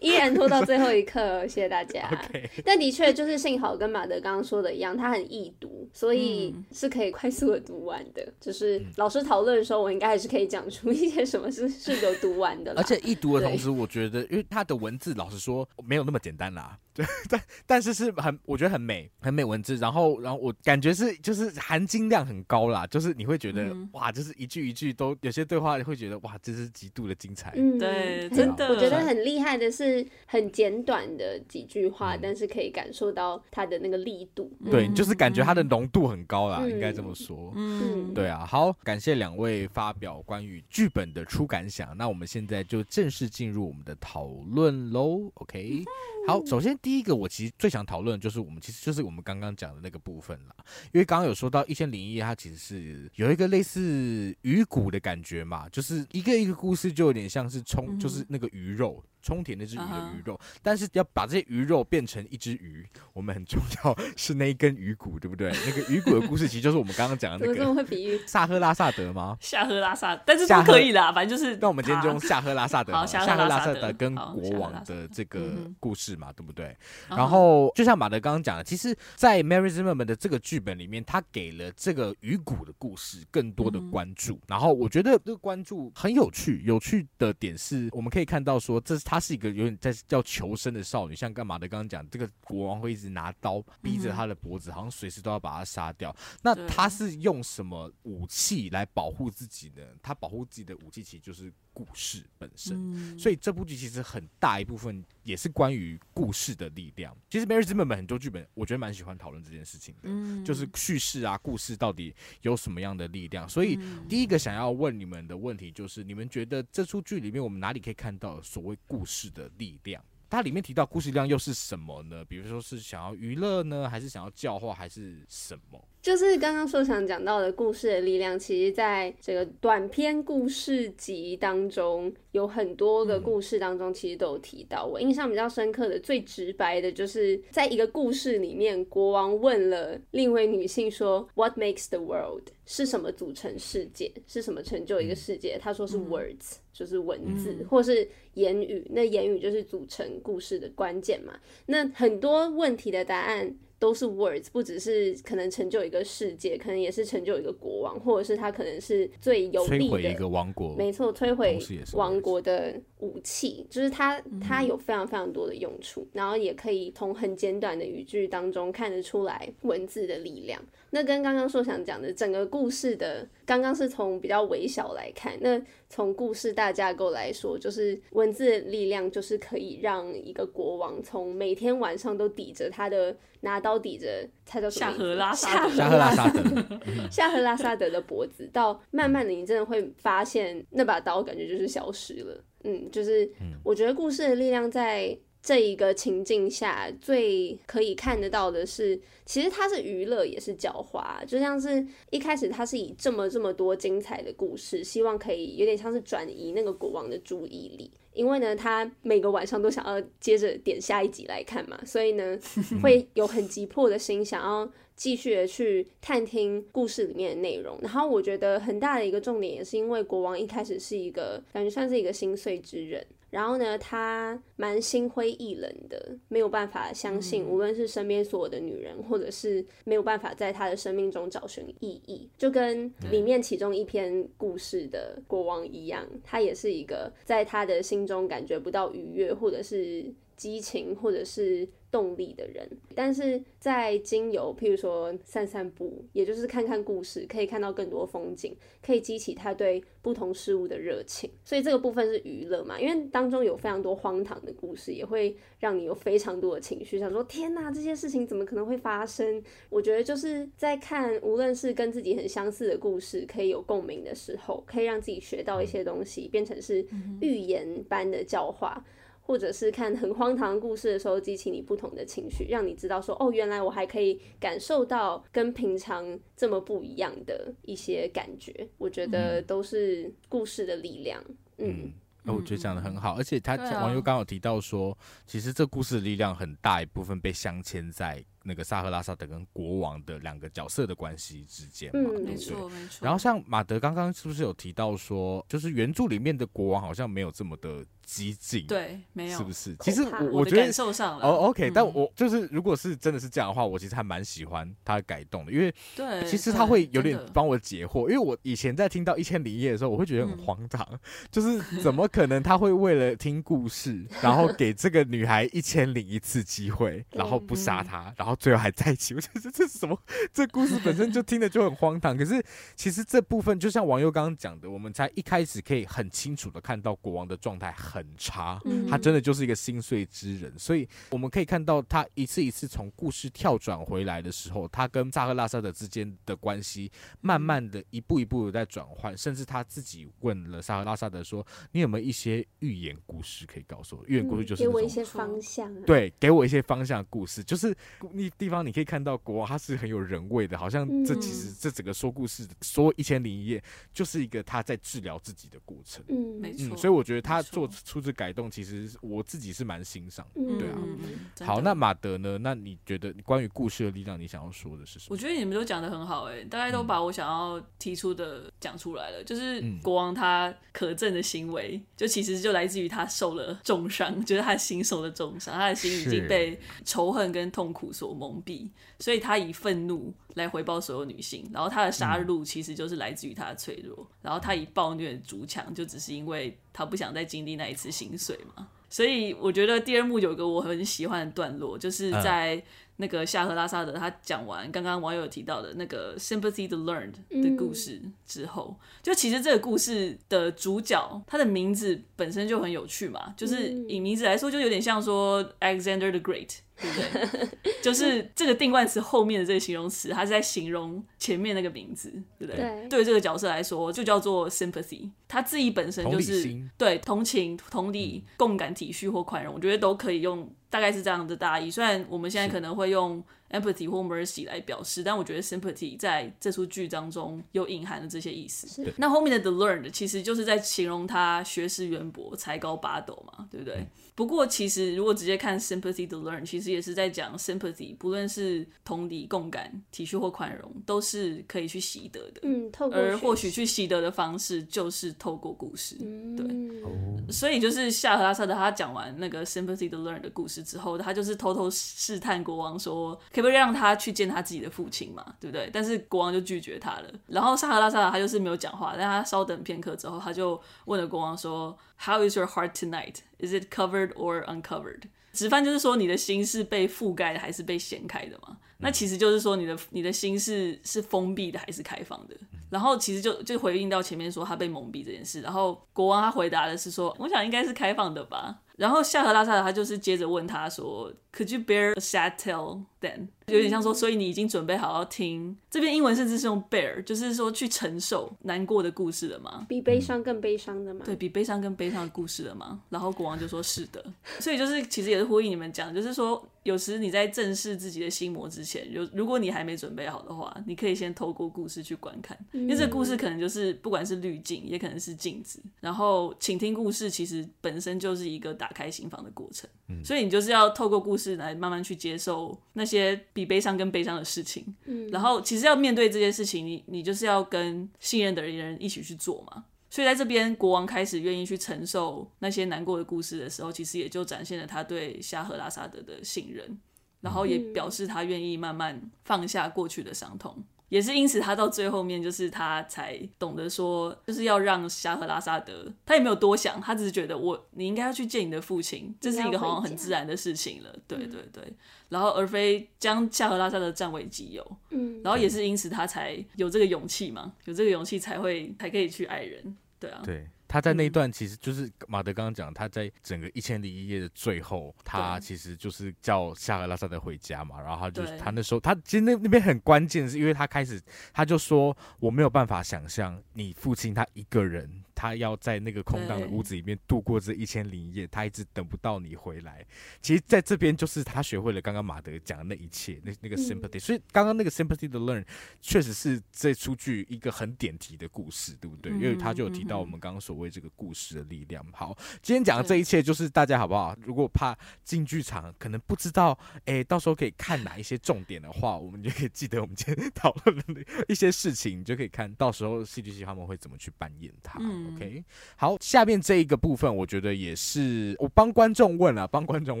依然拖到最后一刻。谢谢大家。Okay. 但的确就是幸好跟马德刚刚说的一样，它很易读，所以是可以快速的读完的。就是老师讨论的时候，我应该还是可以讲出一些什么是是有读完的啦。而且易读的同时，我觉得因为它的文字，老实说没有那么简单啦，对，但但是是很我觉得很美很美文字，然后然后我感觉是就是含金量很高啦，就是你会觉得、嗯、哇，就是一句一句都有些对话会觉得哇，这是极度的精彩，嗯，对，真的，我觉得很厉害的是很简短的几句话、嗯、但是可以感受到它的那个力度，对、嗯、就是感觉它的浓度很高啦、嗯、应该这么说，嗯，对啊，好，感谢两位发表关于剧本的初感想，那我们现在就正式进入我们的讨论咯。 OK、嗯，好，首先第一个我其实最想讨论就是我们其实就是我们刚刚讲的那个部分啦，因为刚刚有说到《一千零一夜》它其实是有一个类似鱼骨的感觉嘛，就是一个一个故事就有点像是冲，就是那个鱼肉冲填那只鱼的鱼肉， uh-huh. 但是要把这些鱼肉变成一只鱼，我们很重要是那一根鱼骨，对不对？那个鱼骨的故事其实就是我们刚刚讲的那个。怎么会比喻？夏赫拉萨德吗？夏赫拉萨，但是不可以啦，反正就是。那我们今天就用夏赫拉萨德，夏赫拉萨德跟国王的这个故事嘛，对不对？嗯、然后就像马德刚刚讲的，其实，在 Mary Zimmerman 的这个剧本里面，他给了这个鱼骨的故事更多的关注。嗯、然后我觉得这个关注很有趣，有趣的点是我们可以看到说，这是他是一个有点在叫求生的少女，像干嘛的刚刚讲，这个国王会一直拿刀逼着他的脖子，嗯、好像随时都要把他杀掉。那他是用什么武器来保护自己呢？他保护自己的武器其实就是故事本身，嗯、所以这部剧其实很大一部分也是关于故事的力量。其实 Mary Zimmerman 很多剧本，我觉得蛮喜欢讨论这件事情的，嗯、就是叙事啊，故事到底有什么样的力量。所以第一个想要问你们的问题就是，你们觉得这出剧里面我们哪里可以看到所谓故事的力量？它里面提到故事力量又是什么呢？比如说是想要娱乐呢，还是想要教化，还是什么？就是刚刚说想讲到的故事的力量，其实在这个短篇故事集当中有很多个故事当中其实都有提到。我印象比较深刻的最直白的就是在一个故事里面，国王问了另一位女性说 What makes the world？ 是什么组成世界，是什么成就一个世界？她说是 words， 就是文字或是言语，那言语就是组成故事的关键嘛。那很多问题的答案都是 words， 不只是可能成就一个世界，可能也是成就一个国王，或者是他可能是最有力的摧毁一个王国，没错，摧毁王国的武器，就是它它有非常非常多的用处，嗯、然后也可以从很简短的语句当中看得出来文字的力量。那跟刚刚说想讲的整个故事的，刚刚是从比较微小来看，那从故事大架构来说，就是文字的力量就是可以让一个国王从每天晚上都抵着他的拿刀抵着他叫什么夏赫拉萨德夏赫拉萨德夏赫拉萨德的脖子，到慢慢的你真的会发现那把刀感觉就是消失了。嗯，就是我觉得故事的力量在这一个情境下最可以看得到的是，其实它是娱乐也是教化，就像是一开始它是以这么这么多精彩的故事，希望可以有点像是转移那个国王的注意力，因为呢他每个晚上都想要接着点下一集来看嘛，所以呢会有很急迫的心想要继续的去探听故事里面的内容。然后我觉得很大的一个重点也是因为国王一开始是一个感觉算是一个心碎之人，然后呢他蛮心灰意冷的，没有办法相信无论是身边所有的女人，或者是没有办法在他的生命中找寻意义，就跟里面其中一篇故事的国王一样，他也是一个在他的心中感觉不到愉悦或者是激情或者是动力的人。但是在经由譬如说散散步，也就是看看故事，可以看到更多风景，可以激起他对不同事物的热情，所以这个部分是娱乐嘛。因为当中有非常多荒唐的故事，也会让你有非常多的情绪，想说天哪，这些事情怎么可能会发生。我觉得就是在看无论是跟自己很相似的故事可以有共鸣的时候，可以让自己学到一些东西，变成是寓言般的教化，或者是看很荒唐的故事的时候激起你不同的情绪，让你知道说哦，原来我还可以感受到跟平常这么不一样的一些感觉。我觉得都是故事的力量。 嗯, 嗯、哦、我觉得讲得很好，而且他网友刚刚有提到说，其实这故事的力量很大一部分被镶嵌在那个萨赫拉萨德跟国王的两个角色的关系之间嘛，嗯，没错没错。然后像马德刚刚是不是有提到说，就是原著里面的国王好像没有这么的激进，对，没有，是不是？其实 我, 我觉得感受上了，哦 ，OK，嗯，但我就是如果是真的是这样的话，我其实还蛮喜欢他的改动的，因为对，其实他会有点帮我解惑，因为我以前在听到《一千零一夜》的时候，我会觉得很荒唐，嗯，就是怎么可能他会为了听故事，然后给这个女孩一千零一次机会，然后不杀她，然后最后还在一起，我觉得这是什么？这故事本身就听着就很荒唐。可是其实这部分就像网友刚刚讲的，我们才一开始可以很清楚的看到国王的状态很差，他真的就是一个心碎之人，所以我们可以看到他一次一次从故事跳转回来的时候，他跟萨赫拉萨德之间的关系慢慢的一步一步的在转换，甚至他自己问了萨赫拉萨德说：“你有没有一些寓言故事可以告诉我？”寓言故事就是那种，嗯，给我一些方向，啊，对，给我一些方向的故事，就是你地方你可以看到国王他是很有人味的，好像这其实这整个说故事说一千零一夜就是一个他在治疗自己的过程，嗯，没错，嗯，所以我觉得他做初次改动，其实我自己是蛮欣赏的、嗯、对啊、嗯、好，那马德呢，那你觉得关于故事的力量你想要说的是什么？我觉得你们都讲得很好、欸、大概都把我想要提出的讲出来了、嗯、就是国王他可憎的行为就其实就来自于他受了重伤，就是他心受了重伤，他的心已经被仇恨跟痛苦所蒙蔽，所以他以愤怒来回报所有女性，然后他的杀戮其实就是来自于他的脆弱、嗯、然后他以暴虐筑墙就只是因为他不想再经历那一次心碎嘛。所以我觉得第二幕有个我很喜欢的段落，就是在那个夏和拉萨德他讲完刚刚网友有提到的那个 Sympathy to Learn 的故事之后、嗯、就其实这个故事的主角他的名字本身就很有趣嘛，就是以名字来说就有点像说 Alexander the Great， 对不对？就是这个定冠词后面的这个形容词他是在形容前面那个名字，对不对？ 对, 对这个角色来说就叫做 Sympathy， 他自己本身就是同理，对，同情、同理、嗯、共感、体恤或宽容，我觉得都可以用，大概是这样的大意。虽然我们现在可能会用 empathy 或 mercy 来表示，但我觉得 sympathy 在这出剧当中有隐含的这些意思。那后面的 the learned 其实就是在形容他学识渊博、才高八斗嘛，对不对、嗯、不过其实如果直接看 sympathy the learned 其实也是在讲 sympathy 不论是同理、共感、体恤或宽容都是可以去习得的、嗯、透过而或许去习得的方式就是透过故事、嗯、对、哦、所以就是夏和拉萨德他讲完那个 sympathy the learned 的故事之后，他就是偷偷试探国王说可不可以让他去见他自己的父亲嘛，对不对？但是国王就拒绝他了。然后沙哈拉沙拉他就是没有讲话，但他稍等片刻之后他就问了国王说 How is your heart tonight? Is it covered or uncovered? 直翻就是说你的心是被覆盖的还是被掀开的嘛，那其实就是说你的你的心是是封闭的还是开放的。然后其实就就回应到前面说他被蒙蔽这件事，然后国王他回答的是说我想应该是开放的吧。然后夏和拉萨他就是接着问他说 Could you bear a sad tale then? 有点像说所以你已经准备好要听，这边英文甚至是用 bear 就是说去承受难过的故事了吗，比悲伤更悲伤的吗、嗯、对，比悲伤更悲伤的故事了吗。然后国王就说是的。所以就是其实也是呼应你们讲，就是说有时你在正视自己的心魔之前，如果你还没准备好的话，你可以先透过故事去观看，因为这个故事可能就是不管是滤镜也可能是镜子，然后倾听故事其实本身就是一个打开心房的过程，所以你就是要透过故事来慢慢去接受那些比悲伤跟悲伤的事情，然后其实要面对这些事情 你, 你就是要跟信任的人一起去做嘛。所以在这边国王开始愿意去承受那些难过的故事的时候，其实也就展现了他对夏和拉萨德的信任，然后也表示他愿意慢慢放下过去的伤痛，也是因此他到最后面就是他才懂得说就是要让夏和拉萨德，他也没有多想，他只是觉得我你应该要去见你的父亲，这是一个好像很自然的事情了，对对对，然后而非将夏和拉萨德占为己有、嗯、然后也是因此他才有这个勇气嘛，有这个勇气才会才可以去爱人，对啊，对，他在那一段其实就是马德刚刚讲，他在整个一千零一夜的最后，他其实就是叫夏和拉萨德回家嘛，然后他就他那时候他其实那那边很关键，是因为他开始他就说我没有办法想象你父亲他一个人，他要在那个空荡的屋子里面度过这一千零一夜，他一直等不到你回来。其实在这边就是他学会了刚刚马德讲的那一切，那那个 sympathy、嗯、所以刚刚那个 sympathy to learn 确实是这出剧一个很点题的故事，对不对？嗯、因为他就有提到我们刚刚所谓这个故事的力量。好，今天讲的这一切就是大家好不好？如果怕进剧场可能不知道，哎，到时候可以看哪一些重点的话，我们就可以记得我们今天讨论的一些事情，你就可以看到时候戏剧系他们会怎么去扮演它。嗯OK， 好，下面这一个部分，我觉得也是我帮观众问啊，帮观众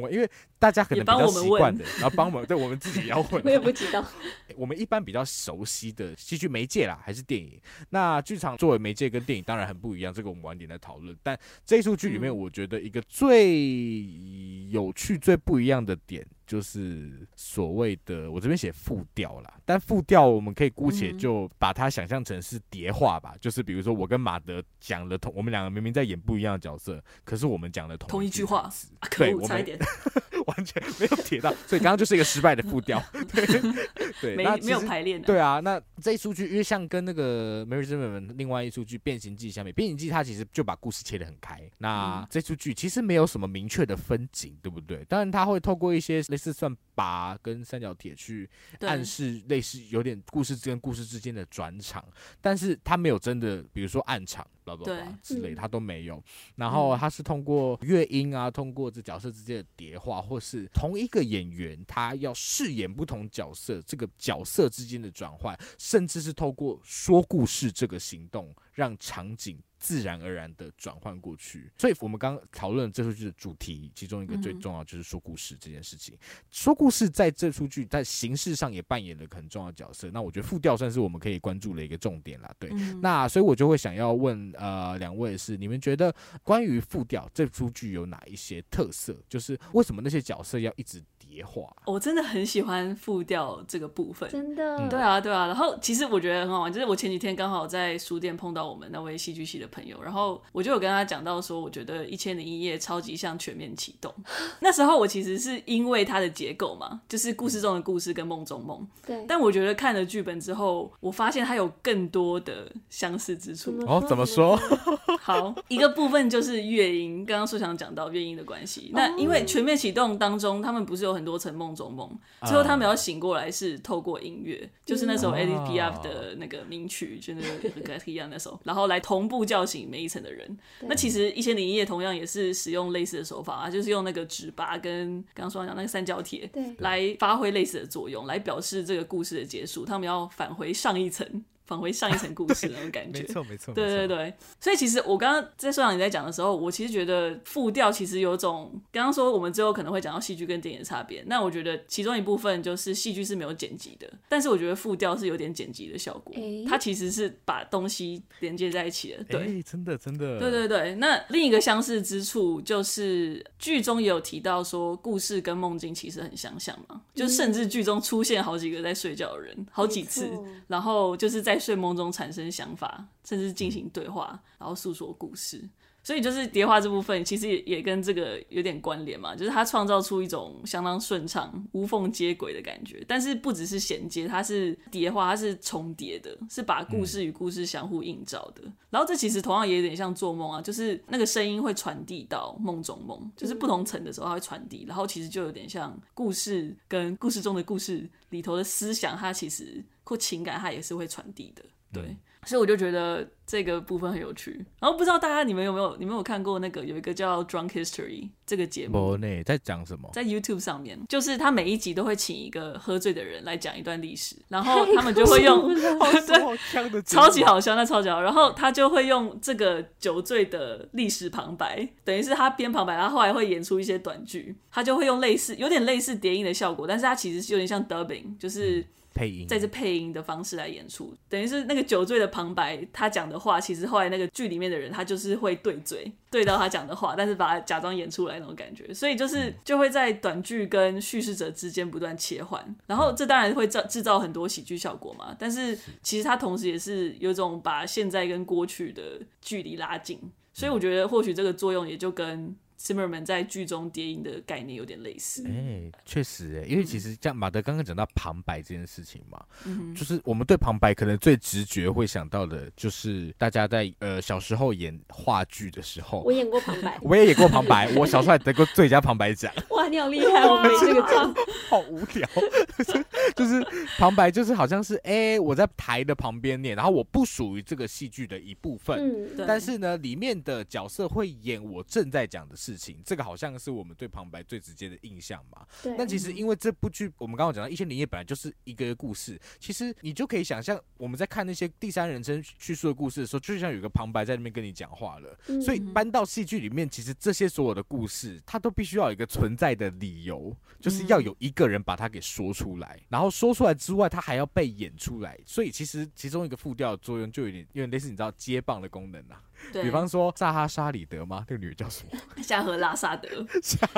问，因为大家可能比较习惯的，然后帮我们，对，我们自己也要问，我也不知道。我们一般比较熟悉的戏剧媒介啦，还是电影。那剧场作为媒介跟电影当然很不一样，这个我们晚点再讨论。但这一出剧里面，我觉得一个最有趣、最不一样的点。就是所谓的我这边写复调啦，但复调我们可以姑且就把它想象成是叠化吧、嗯、就是比如说我跟马德讲了同，我们两个明明在演不一样的角色，可是我们讲了同一句话，对，我们完全没有铁到，所以刚刚就是一个失败的复调。对， 對， 那没有排练、啊、对啊。那这一出剧因为像跟那个 Mary Zimmerman 另外一出剧变形记下面，变形记它其实就把故事切得很开，那这出剧其实没有什么明确的分景，对不对？当然它会透过一些类似算拔跟三角铁去暗示类似有点故事跟故事之间的转场，但是他没有真的比如说暗场， blah blah blah 之类，他都没有。然后他是通过乐音啊，通过这角色之间的叠化，或是同一个演员他要饰演不同角色，这个角色之间的转换，甚至是透过说故事这个行动，让场景自然而然的转换过去。所以我们刚刚讨论这出剧的主题，其中一个最重要就是说故事这件事情。说故事在这出剧在形式上也扮演了很重要的角色，那我觉得副调算是我们可以关注的一个重点啦。对，那所以我就会想要问呃两位是，你们觉得关于副调这出剧有哪一些特色，就是为什么那些角色要一直叠化？我真的很喜欢副调这个部分，真的、嗯、对啊对啊。然后其实我觉得很好玩，就是我前几天刚好在书店碰到我们那位戏剧系的朋友，然后我就有跟他讲到说，我觉得《一千零一夜》超级像全面启动。那时候我其实是因为它的结构嘛，就是故事中的故事跟梦中梦。对。但我觉得看了剧本之后，我发现它有更多的相似之处。哦，怎么说？好，一个部分就是乐音，刚刚素翔讲到乐音的关系。那因为全面启动当中，他们不是有很多层梦中梦，最后他们要醒过来是透过音乐，嗯、就是那首 Edith Piaf 的那个名曲，哦、就是那那首，然后来同步叫醒每一层的人。那其实《一千零一夜》同样也是使用类似的手法、啊、就是用那个纸拔跟刚刚说到那个三角铁来发挥类似的作用，来表示这个故事的结束，他们要返回上一层，返回上一层故事那种感觉。没错没错，对对对。所以其实我刚刚在说到你在讲的时候，我其实觉得副调其实有种，刚刚说我们之后可能会讲到戏剧跟电影的差别，那我觉得其中一部分就是戏剧是没有剪辑的，但是我觉得副调是有点剪辑的效果、欸、它其实是把东西连接在一起的。对、欸、真的真的，对对对。那另一个相似之处就是剧中也有提到说故事跟梦境其实很相像嘛，就甚至剧中出现好几个在睡觉的人好几次，然后就是在在睡梦中产生想法，甚至进行对话，然后诉说故事。所以就是叠化这部分其实 也, 也跟这个有点关联嘛，就是它创造出一种相当顺畅无缝接轨的感觉。但是不只是衔接，它是叠化，它是重叠的，是把故事与故事相互映照的、嗯、然后这其实同样也有点像做梦啊，就是那个声音会传递到梦中梦，就是不同层的时候它会传递，然后其实就有点像故事跟故事中的故事里头的思想，它其实或情感它也是会传递的。对、嗯，所以我就觉得这个部分很有趣。然后不知道大家你们有没有，你们有看过那个有一个叫 Drunk History 这个节目？没有，在讲什么？在 YouTube 上面，就是他每一集都会请一个喝醉的人来讲一段历史，然后他们就会用好香的超级好笑，那超级好。然后他就会用这个酒醉的历史旁白，等于是他编旁白，他后来会演出一些短剧，他就会用类似有点类似叠音的效果，但是他其实是有点像 dubbing， 就是、嗯配音，在这配音的方式来演出，等于是那个酒醉的旁白他讲的话，其实后来那个剧里面的人他就是会对嘴对到他讲的话，但是把他假装演出来那种感觉。所以就是就会在短剧跟叙事者之间不断切换，然后这当然会制造很多喜剧效果嘛，但是其实他同时也是有种把现在跟过去的距离拉近。所以我觉得或许这个作用也就跟Zimmerman 在剧中叠音的概念有点类似。哎，确实哎，因为其实像马德刚刚讲到旁白这件事情嘛、嗯、就是我们对旁白可能最直觉会想到的就是大家在呃小时候演话剧的时候，我演过旁白，我也演过旁白，我小时候还得过最佳旁白奖。哇，你好厉害，我没这个奖。好无聊。就是旁白就是好像是哎、欸、我在台的旁边念，然后我不属于这个戏剧的一部分、嗯、但是呢里面的角色会演我正在讲的事情事情，这个好像是我们对旁白最直接的印象嘛。那其实因为这部剧，我们刚刚讲到《一千零一夜》本来就是一个故事，其实你就可以想象，我们在看那些第三人称叙述的故事的时候，就像有一个旁白在那边跟你讲话了。嗯、所以搬到戏剧里面，其实这些所有的故事，它都必须要有一个存在的理由，就是要有一个人把它给说出来，然后说出来之外，它还要被演出来。所以其实其中一个副调的作用，就有点有点类似你知道接棒的功能啊。比方说萨哈沙里德吗？那个女人叫什么？夏赫拉萨德。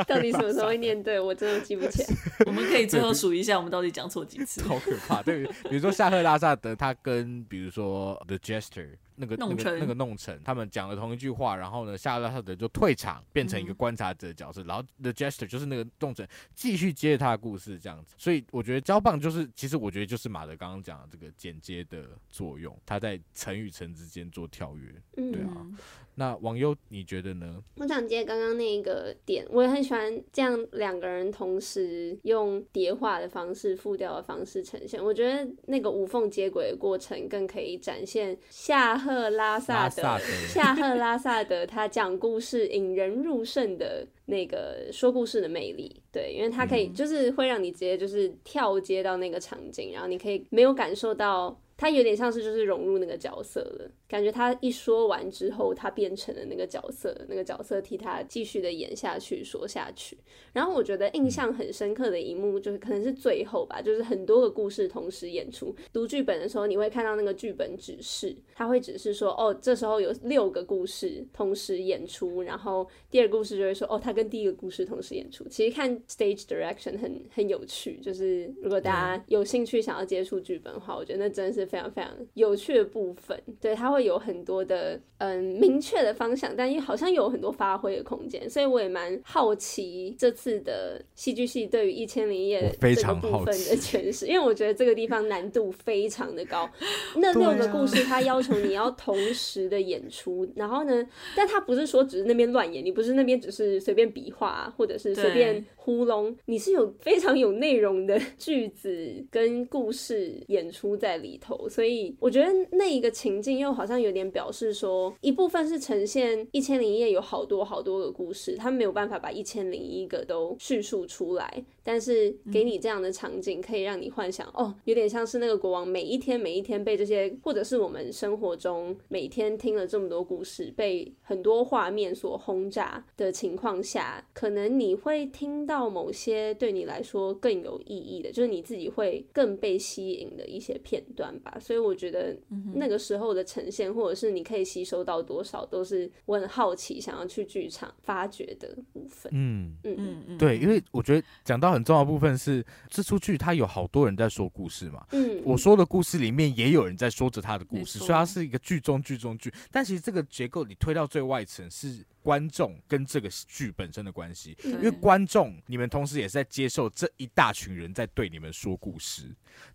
到底什么时候会念对？我真的记不起来。我们可以最后数一下，我们到底讲错几次？好可怕！对，比如说夏赫拉萨德，他跟比如说 The Jester。那个弄成、那個、那个弄成他们讲了同一句话，然后呢夏洛特就退场变成一个观察者的角色、嗯、然后 The Jester 就是那个弄成继续接着他的故事这样子。所以我觉得交棒就是其实我觉得就是马德刚刚讲的这个剪接的作用，他在层与层之间做跳跃、嗯、对啊。那网友你觉得呢？我想接刚刚那个点，我也很喜欢这样两个人同时用叠化的方式副调的方式呈现，我觉得那个无缝接轨的过程更可以展现夏洛赫拉萨德, 拉萨德夏赫拉萨德他讲故事引人入胜的那个说故事的魅力。对，因为他可以就是会让你直接就是跳接到那个场景，然后你可以没有感受到他有点像是就是融入那个角色了，感觉他一说完之后他变成了那个角色，那个角色替他继续的演下去说下去。然后我觉得印象很深刻的一幕就是可能是最后吧，就是很多个故事同时演出，读剧本的时候你会看到那个剧本指示，他会指示说哦这时候有六个故事同时演出，然后第二个故事就会说哦他跟第一个故事同时演出。其实看 stage direction 很很有趣，就是如果大家有兴趣想要接触剧本的话，我觉得那真的是非常非常有趣的部分。对，它会有很多的嗯明确的方向，但又好像有很多发挥的空间，所以我也蛮好奇这次的戏剧系对于一千零一夜这个部分的诠释，因为我觉得这个地方难度非常的高。那六个故事它要求你要同时的演出、啊、然后呢但它不是说只是那边乱演，你不是那边只是随便比划、啊、或者是随便糊弄，你是有非常有内容的句子跟故事演出在里头。所以我觉得那一个情境又好像有点表示说，一部分是呈现一千零一夜有好多好多个故事，他们没有办法把一千零一个都叙述出来，但是给你这样的场景可以让你幻想、嗯、哦有点像是那个国王每一天每一天被这些，或者是我们生活中每天听了这么多故事被很多画面所轰炸的情况下，可能你会听到某些对你来说更有意义的，就是你自己会更被吸引的一些片段吧。所以我觉得那个时候的呈现或者是你可以吸收到多少都是我很好奇想要去剧场发掘的部分。嗯嗯嗯，对，因为我觉得讲到很重要的部分是这出剧它有好多人在说故事嘛，嗯，我说的故事里面也有人在说着他的故事，所以它是一个剧中剧中剧，但其实这个结构你推到最外层是观众跟这个剧本身的关系，因为观众你们同时也是在接受这一大群人在对你们说故事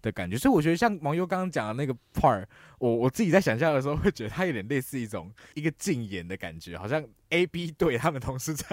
的感觉。所以我觉得像网友刚刚讲的那个 part， 我, 我自己在想象的时候会觉得它有点类似一种一个竞演的感觉，好像 A、B 队他们同时在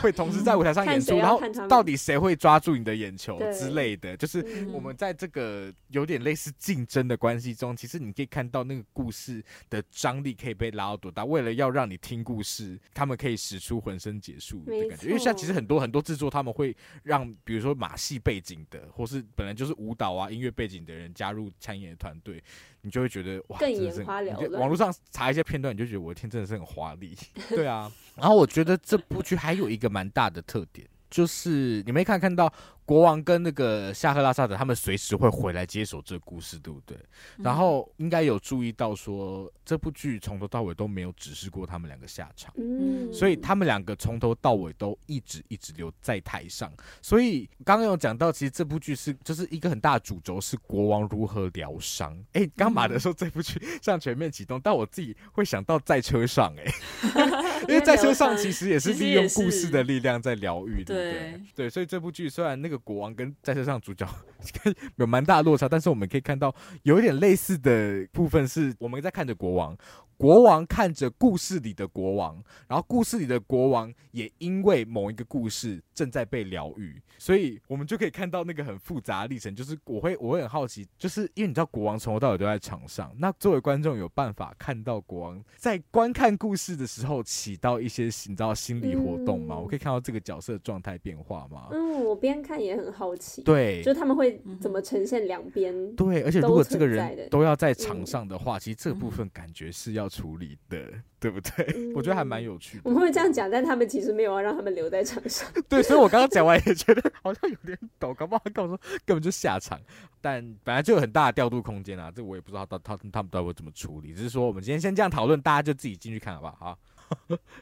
会同时在舞台上演出，然后到底谁会抓住你的眼球之类的，就是我们在这个有点类似竞争的关系中，其实你可以看到那个故事的张力可以被拉到多大。为了要让你听故事，他们可以使出浑身解数的感觉，因为现在其实很多很多制作他们会让比如说马戏背景的或是本来就是舞蹈啊音乐背景的人加入参演的团队，你就会觉得哇，更眼花缭乱。网络上查一些片段，你就觉得我的天，真的是很华丽。对啊，然后我觉得这部剧还有一个蛮大的特点，就是你们看看到国王跟那个夏赫拉萨德他们随时会回来接手这个故事，对不对？嗯、然后应该有注意到说这部剧从头到尾都没有指示过他们两个下场、嗯、所以他们两个从头到尾都一直一直留在台上。所以刚刚有讲到其实这部剧是就是一个很大的主轴是国王如何疗伤。哎，刚马德说这部剧像全面启动，但我自己会想到在车上哎、欸，因为在车上其实也是利用故事的力量在疗愈，对不对？对，所以这部剧虽然那个国王跟在车上主角有蛮大的落差，但是我们可以看到有一点类似的部分是我们在看着国王，国王看着故事里的国王，然后故事里的国王也因为某一个故事正在被疗愈，所以我们就可以看到那个很复杂的历程。就是我会我会很好奇，就是因为你知道国王从头到尾都在场上，那作为观众有办法看到国王在观看故事的时候起到一些你知道心理活动吗、嗯、我可以看到这个角色的状态变化吗？嗯，我边看也很好奇，对，就是他们会怎么呈现两边、嗯、对，而且如果这个人都要在场上的话、嗯、其实这个部分感觉是要处理的，对不对、嗯、我觉得还蛮有趣的。我们会这样讲，但他们其实没有要让他们留在场上。对，所以我刚刚讲完也觉得好像有点抖，搞不好跟我说根本就下场，但本来就有很大的调度空间啊，这我也不知道 他, 他, 他们到底会怎么处理。只是说我们今天先这样讨论，大家就自己进去看好不好？好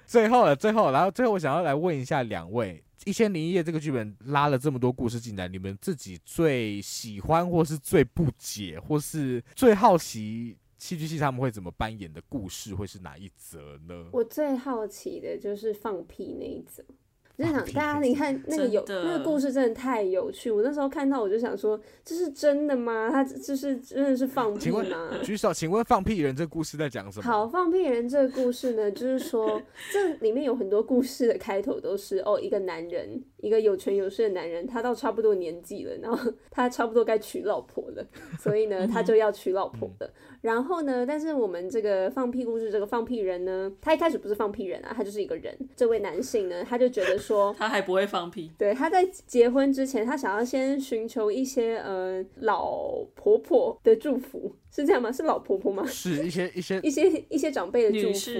最后了最后然后最后我想要来问一下两位，一千零一夜这个剧本拉了这么多故事进来，你们自己最喜欢或是最不解或是最好奇戏剧系他们会怎么扮演的故事会是哪一则呢？我最好奇的就是放屁那一则。我就想大家你看那个有那个故事真的太有趣，我那时候看到我就想说这是真的吗？他就是真的是放屁吗？举手，请问放屁人这故事在讲什么？好，放屁人这个故事呢，就是说这里面有很多故事的开头都是哦，一个男人，一个有权有势的男人，他到差不多年纪了，然后他差不多该娶老婆了，所以呢他就要娶老婆了。然后呢，但是我们这个放屁故事这个放屁人呢，他一开始不是放屁人啊，他就是一个人。这位男性呢，他就觉得说他还不会放屁，对，他在结婚之前他想要先寻求一些呃老婆婆的祝福，是这样吗？是老婆婆吗？是一些一些一些一些长辈的祝福。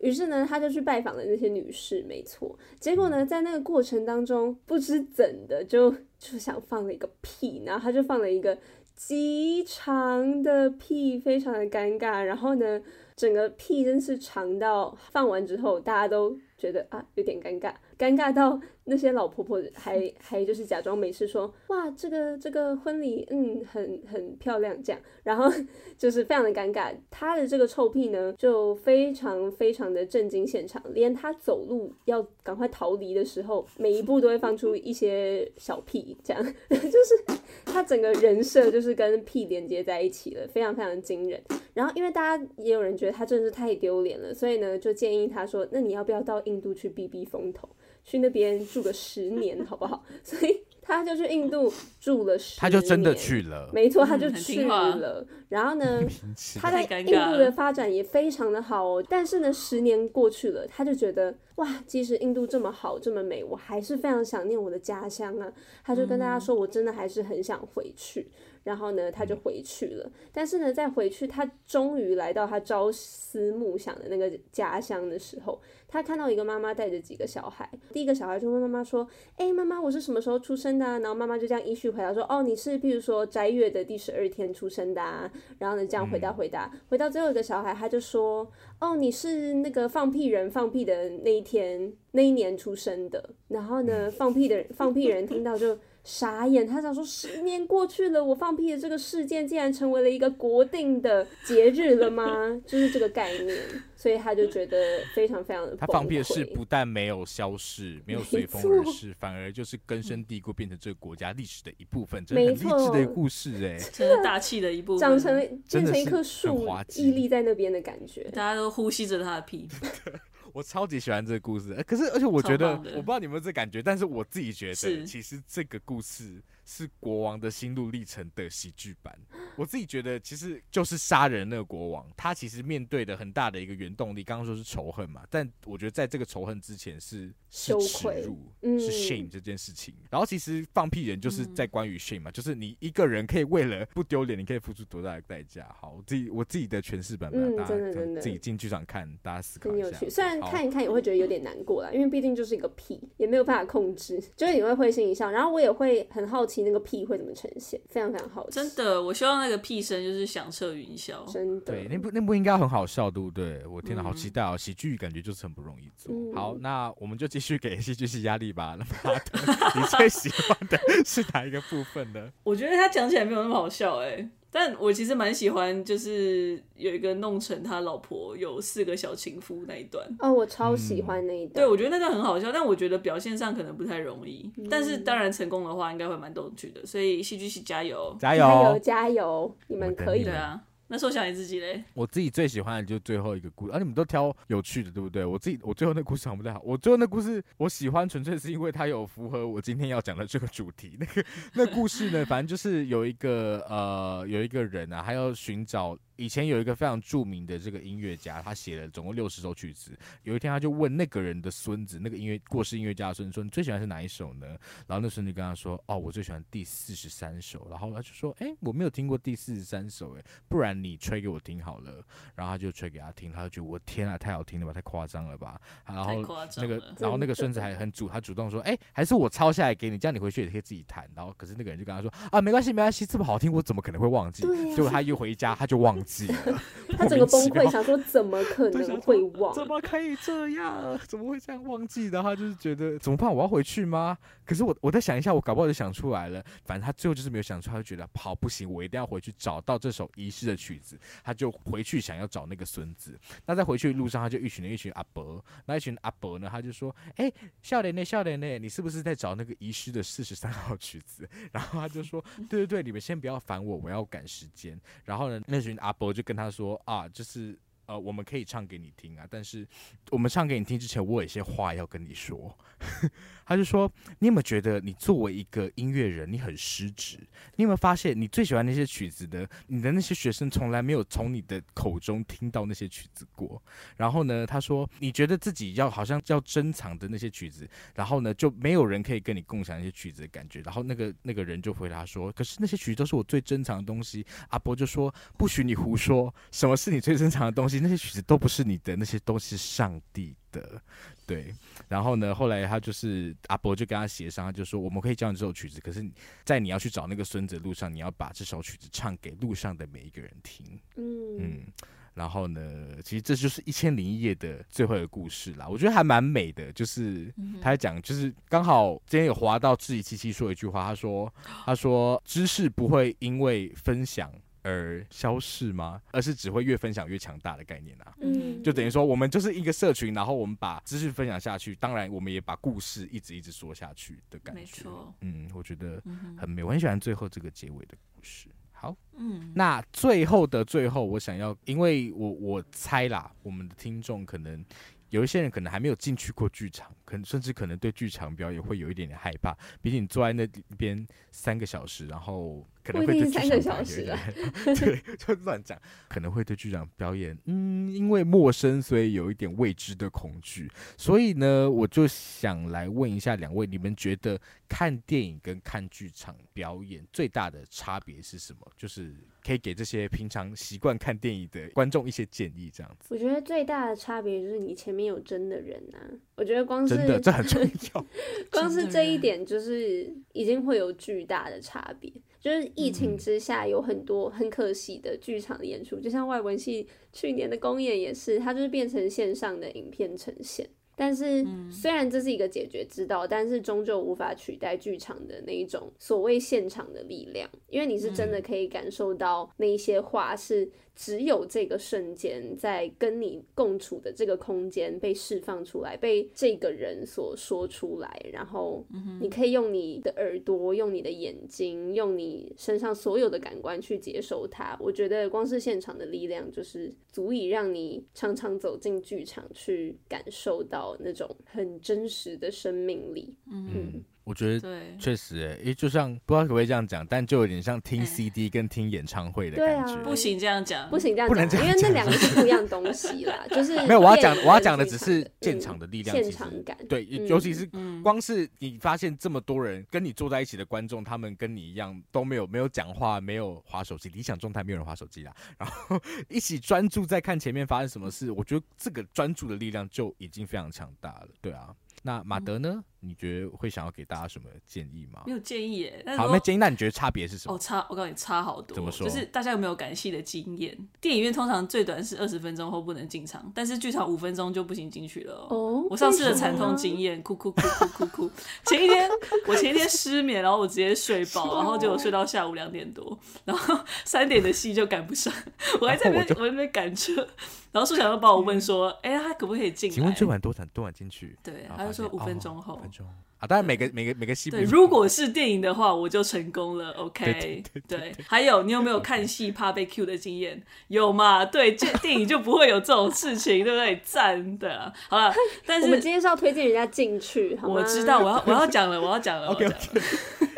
于是呢他就去拜访了那些女士，没错。结果呢在那个过程当中不知怎的就就想放了一个屁，然后他就放了一个极长的屁，非常的尴尬。然后呢整个屁真是长到放完之后大家都觉得啊有点尴尬，尴尬到那些老婆婆还还就是假装没事说哇这个这个婚礼嗯很很漂亮这样，然后就是非常的尴尬。她的这个臭屁呢就非常非常的震惊现场，连她走路要赶快逃离的时候每一步都会放出一些小屁这样就是她整个人设就是跟屁连接在一起了，非常非常惊人。然后因为大家也有人觉得她真的是太丢脸了，所以呢就建议她说那你要不要到印度去避避风头，去那边住个十年好不好？所以他就去印度住了十年，他就真的去了，没错，他就去了、嗯、然后呢他在印度的发展也非常的好哦。但是呢十年过去了，他就觉得哇即使印度这么好这么美，我还是非常想念我的家乡啊。他就跟大家说、嗯、我真的还是很想回去。然后呢他就回去了，但是呢在回去他终于来到他朝思暮想的那个家乡的时候，他看到一个妈妈带着几个小孩，第一个小孩就问妈妈说哎妈妈我是什么时候出生的啊？然后妈妈就这样依序回答说哦你是譬如说斋月的第十二天出生的啊。然后呢这样回答回答回到最后一个小孩，他就说哦你是那个放屁人放屁的那一天那一年出生的。然后呢放屁的放屁人听到就傻眼，他想说十年过去了，我放屁的这个事件竟然成为了一个国定的节日了吗？就是这个概念，所以他就觉得非常非常的崩溃。他放屁的事不但没有消逝，没有随风而逝，反而就是根深蒂固，变成这个国家历史的一部分。这是很励志的故事哎、欸，真的大气的一部分，长成变成一棵树，屹立在那边的感觉，大家都呼吸着他的屁。我超级喜欢这个故事，欸、可是而且我觉得，我不知道你们有这感觉，但是我自己觉得，其实这个故事是国王的心路历程的喜剧版。我自己觉得，其实就是杀人那个国王，他其实面对的很大的一个原动力，刚刚说是仇恨嘛，但我觉得在这个仇恨之前是是耻辱，是 shame 这件事情。嗯、然后其实放屁人就是在关于 shame 嘛，嗯、就是你一个人可以为了不丢脸，你可以付出多大的代价。好，我自己我自己的诠释版本，嗯、大家自己进剧场看，大家思考一下。虽然看一看也会觉得有点难过啦，因为毕竟就是一个屁，也没有办法控制，就是你会会心一笑。然后我也会很好奇那个屁会怎么呈现，非常非常好奇。真的，我希望那个屁声就是响彻云霄。真的，对，那部那部应该很好笑，对不对？我天哪，好期待哦！喜剧感觉就是很不容易做。嗯、好，那我们就继续给戏剧系压力吧。那么你最喜欢的是哪一个部分呢？我觉得他讲起来没有那么好笑哎、欸。但我其实蛮喜欢，就是有一个弄成他老婆有四个小情夫那一段。哦，我超喜欢那一段。嗯、对，我觉得那段很好笑，但我觉得表现上可能不太容易。嗯、但是当然成功的话，应该会蛮逗趣的。所以戏剧系加油，加油，加油，加油，你们可以的。对啊。那时候想你自己嘞，我自己最喜欢的就是最后一个故事，而、啊、你们都挑有趣的，对不对？我自己我最后那故事好像不太好，我最后那故事我喜欢纯粹是因为它有符合我今天要讲的这个主题。那个那故事呢，反正就是有一个呃有一个人啊，他要寻找。以前有一个非常著名的这个音乐家，他写了总共六十首曲子。有一天，他就问那个人的孙子，那个音乐过世音乐家的孙子说：“你最喜欢是哪一首呢？”然后那孙子跟他说：“哦，我最喜欢第四十三首。”然后他就说：“哎、欸，我没有听过第四十三首，哎，不然你吹给我听好了。”然后他就吹给他听，他就觉得我天啊，太好听了吧，太夸张了吧。然后那个，然后那个孙子还很主，他主动说：“哎、欸，还是我抄下来给你，这样你回去也可以自己弹。”然后可是那个人就跟他说：“啊，没关系，没关系，这么好听，我怎么可能会忘记？”结果他一回家，他就忘记。记了。他整个崩溃，想说怎么可能会忘？怎么可以这样？怎么会这样忘记？然后他就是觉得怎么办？我要回去吗？可是我我再想一下，我搞不好就想出来了。反正他最后就是没有想出来，他就觉得好不行，我一定要回去找到这首遗失的曲子。他就回去想要找那个孙子。那在回去的路上，他就遇群了一群阿伯。那一群阿伯呢，他就说：“哎、欸，少年呢，少年呢，你是不是在找那个遗失的四十三号曲子？”然后他就说：“对对对，你们先不要烦我，我要赶时间。”然后呢，那群阿伯就跟他说：“啊，就是呃，我们可以唱给你听啊，但是我们唱给你听之前，我有一些话要跟你说。”他就说：“你有没有觉得你作为一个音乐人，你很失职？你有没有发现你最喜欢那些曲子的，你的那些学生从来没有从你的口中听到那些曲子过？然后呢，他说你觉得自己要好像要珍藏的那些曲子，然后呢就没有人可以跟你共享那些曲子的感觉。然后那个那个人就回答说：可是那些曲子都是我最珍藏的东西。阿伯就说：不许你胡说，什么是你最珍藏的东西？那些曲子都不是你的，那些都是上帝。”的对，然后呢？后来他就是阿伯就跟他协商，他就说我们可以教你这首曲子，可是在你要去找那个孙子的路上，你要把这首曲子唱给路上的每一个人听。嗯嗯，然后呢？其实这就是《一千零一夜》的最后一个故事啦，我觉得还蛮美的。就是他讲，就是刚好今天有滑到志祺七七说一句话，他说他说知识不会因为分享而消逝吗？而是只会越分享越强大的概念啊。嗯，就等于说我们就是一个社群，然后我们把资讯分享下去，当然我们也把故事一直一直说下去的感觉。没错，嗯，我觉得很美，我很喜欢最后这个结尾的故事。好，嗯，那最后的最后，我想要，因为我我猜啦，我们的听众可能。有一些人可能还没有进去过剧场，可能甚至可能对剧场表演会有一点点害怕，毕竟你坐在那边三个小时，然后可能会对剧场表演，不一定三个小时啊，对，就乱讲，可能会对剧场表演，嗯，因为陌生，所以有一点未知的恐惧。所以呢，我就想来问一下两位，你们觉得看电影跟看剧场表演最大的差别是什么？就是可以给这些平常习惯看电影的观众一些建议，这样子。我觉得最大的差别就是你前面有真的人啊，我觉得光是真的这很重要，光是这一点就是已经会有巨大的差别。就是疫情之下有很多很可惜的剧场的演出，嗯、就像外文系去年的公演也是，它就是变成线上的影片呈现。但是虽然这是一个解决之道，但是终究无法取代剧场的那一种所谓现场的力量，因为你是真的可以感受到那一些话是只有这个瞬间在跟你共处的这个空间被释放出来，被这个人所说出来，然后你可以用你的耳朵，用你的眼睛，用你身上所有的感官去接受它。我觉得光是现场的力量就是足以让你常常走进剧场去感受到那种很真实的生命力。 嗯, 嗯我觉得确实、欸，因为就像不知道可不可以这样讲，但就有点像听 C D 跟听演唱会的感觉。欸啊、不行这样讲，不行这样讲，因为那两个是不一样东西啦。就是没有，我要讲我要讲的只是现场的力量、嗯，现场感。对、嗯，尤其是光是你发现这么多人跟你坐在一起的观众，他们跟你一样都没有没有讲话，没有滑手机，理想状态没有人滑手机啦，然后一起专注在看前面发生什么事。我觉得这个专注的力量就已经非常强大了。对啊。那马德呢、嗯？你觉得会想要给大家什么建议吗？没有建议耶。好，没建议。那你觉得差别是什么？哦，差，我告诉你，差好多。怎么说？就是大家有没有感戏的经验？电影院通常最短是二十分钟后不能进场，但是剧场五分钟就不行进去了哦。哦。我上次的惨痛经验，哭哭哭哭哭哭。前一天我前一天失眠，然后我直接睡饱，然后结果睡到下午两点多，然后三点的戏就赶不上，我还在那边我在那边赶车。然后素想就把我问说：“哎、欸，他可不可以进来？请问最晚多晚多晚进去？”对，他就说五分钟后。哦、五分钟啊，当然每个每个每个戏。对，如果是电影的话，我就成功了。OK， 对, 对, 对, 对, 对, 对。还有，你有没有看戏怕被 Q 的经验？有嘛？对，电影就不会有这种事情，对不对？赞的、啊。好了，但是我们今天是要推荐人家进去，好吗？我知道，我要我要讲了，我要讲了，我讲了。Okay, okay.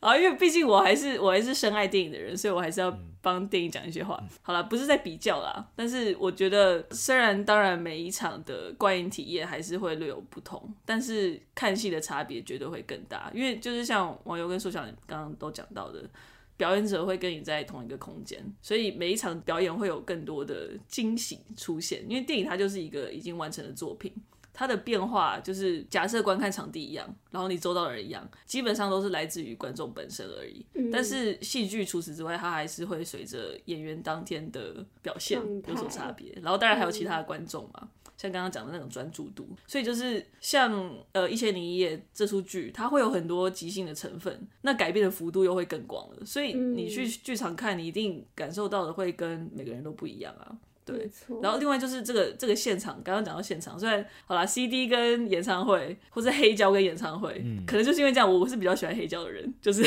啊，因为毕竟我还是我还是深爱电影的人，所以我还是要帮电影讲一些话。好啦，不是在比较啦，但是我觉得虽然当然每一场的观影体验还是会略有不同，但是看戏的差别绝对会更大，因为就是像网友跟素想刚刚都讲到的，表演者会跟你在同一个空间，所以每一场表演会有更多的惊喜出现，因为电影它就是一个已经完成的作品。它的变化就是假设观看场地一样，然后你周到的人一样，基本上都是来自于观众本身而已、嗯、但是戏剧除此之外它还是会随着演员当天的表现有所差别，然后当然还有其他的观众嘛、嗯、像刚刚讲的那种专注度，所以就是像呃一千零一夜这出剧它会有很多即兴的成分，那改变的幅度又会更广了，所以你去剧场看你一定感受到的会跟每个人都不一样啊，对，然后另外就是这个这个现场，刚刚讲到现场，虽然好啦 C D 跟演唱会或是黑胶跟演唱会、嗯、可能就是因为这样，我是比较喜欢黑胶的人，就是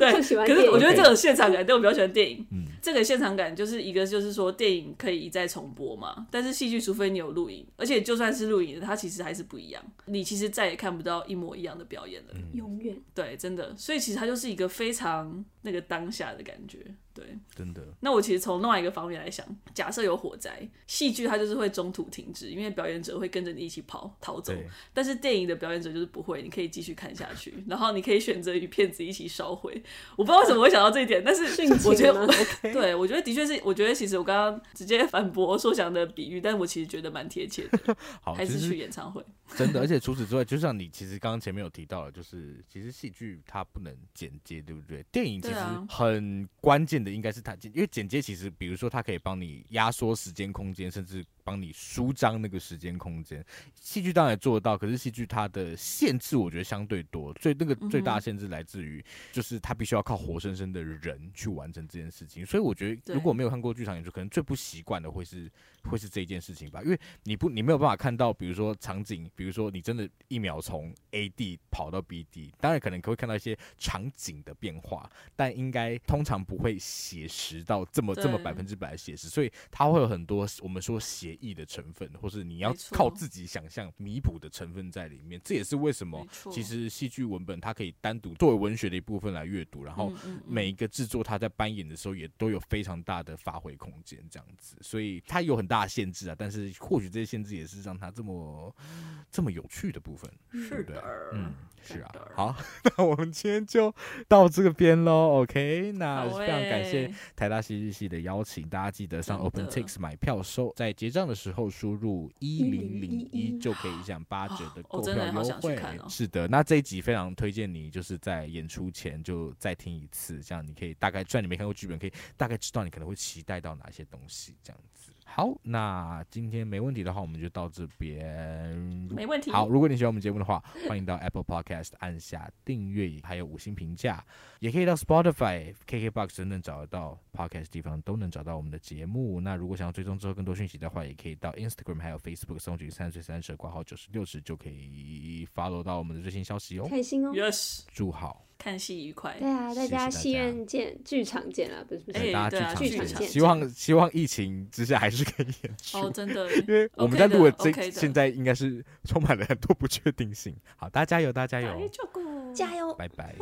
对就喜欢，可是我觉得这种现场感，对，我比较喜欢电影、嗯、这个现场感就是一个就是说电影可以一再重播嘛，但是戏剧除非你有录影，而且就算是录影它其实还是不一样，你其实再也看不到一模一样的表演了，永远、嗯、对，真的，所以其实它就是一个非常那个当下的感觉，对，真的。那我其实从另外一个方面来想，假设有火灾，戏剧它就是会中途停止，因为表演者会跟着你一起跑逃走，但是电影的表演者就是不会，你可以继续看下去，然后你可以选择与片子一起烧毁，我不知道为什么会想到这一点，但是我觉得对，我觉得的确是，我觉得其实我刚刚直接反驳硕翔的比喻，但我其实觉得蛮贴切的好，还是去演唱会真的。而且除此之外，就像你其实刚刚前面有提到的，就是其实戏剧它不能剪接，对不对？电影其实很关键的应该是它，因为剪接其实比如说它可以帮你压缩时间空间，甚至帮你舒张那个时间空间，戏剧当然做得到，可是戏剧它的限制我觉得相对多，所以那个最大的限制来自于就是它必须要靠活生生的人去完成这件事情，所以我觉得如果没有看过剧场演出，可能最不习惯的会是会是这一件事情吧，因为你不你没有办法看到，比如说场景，比如说你真的一秒从 A 地跑到 B 地，当然可能会看到一些场景的变化，但应该通常不会写实到这么这么百分之百的写实，所以它会有很多我们说写演绎的成分，或是你要靠自己想象弥补的成分在里面，这也是为什么其实戏剧文本它可以单独作为文学的一部分来阅读，然后每一个制作它在扮演的时候也都有非常大的发挥空间这样子，所以它有很大的限制啊，但是或许这些限制也是让它这么这么有趣的部分，是的，嗯，是啊，好，那我们今天就到这边咯 OK， 那非常感谢台大戏剧系的邀请，大家记得上 OpenTix 买票收，在结账的时候输入一零零一就可以享八折的购票优惠、哦、是的，那这一集非常推荐你就是在演出前就再听一次，这样你可以大概，虽然你没看过剧本，可以大概知道你可能会期待到哪些东西这样子。好，那今天没问题的话我们就到这边，没问题。好，如果你喜欢我们节目的话欢迎到 Apple Podcast 按下订阅还有五星评价，也可以到 Spotify K K B O X 等等找得到 Podcast 地方都能找到我们的节目，那如果想要追踪之后更多讯息的话，也可以到 Instagram 还有 Facebook 搜寻三岁三蛇括号九十六十就可以 follow 到我们的最新消息哦，开心哦， yes， 祝好看戏愉快，对啊，大家戏院见，剧场见啦，不是不是、欸、大家剧场见，希望希望疫情之下还是可以演出哦，真的，因为我们在录的这 okay 的现在应该是充满了很多不确定性，好，大家加油，大家加油，加油，拜拜。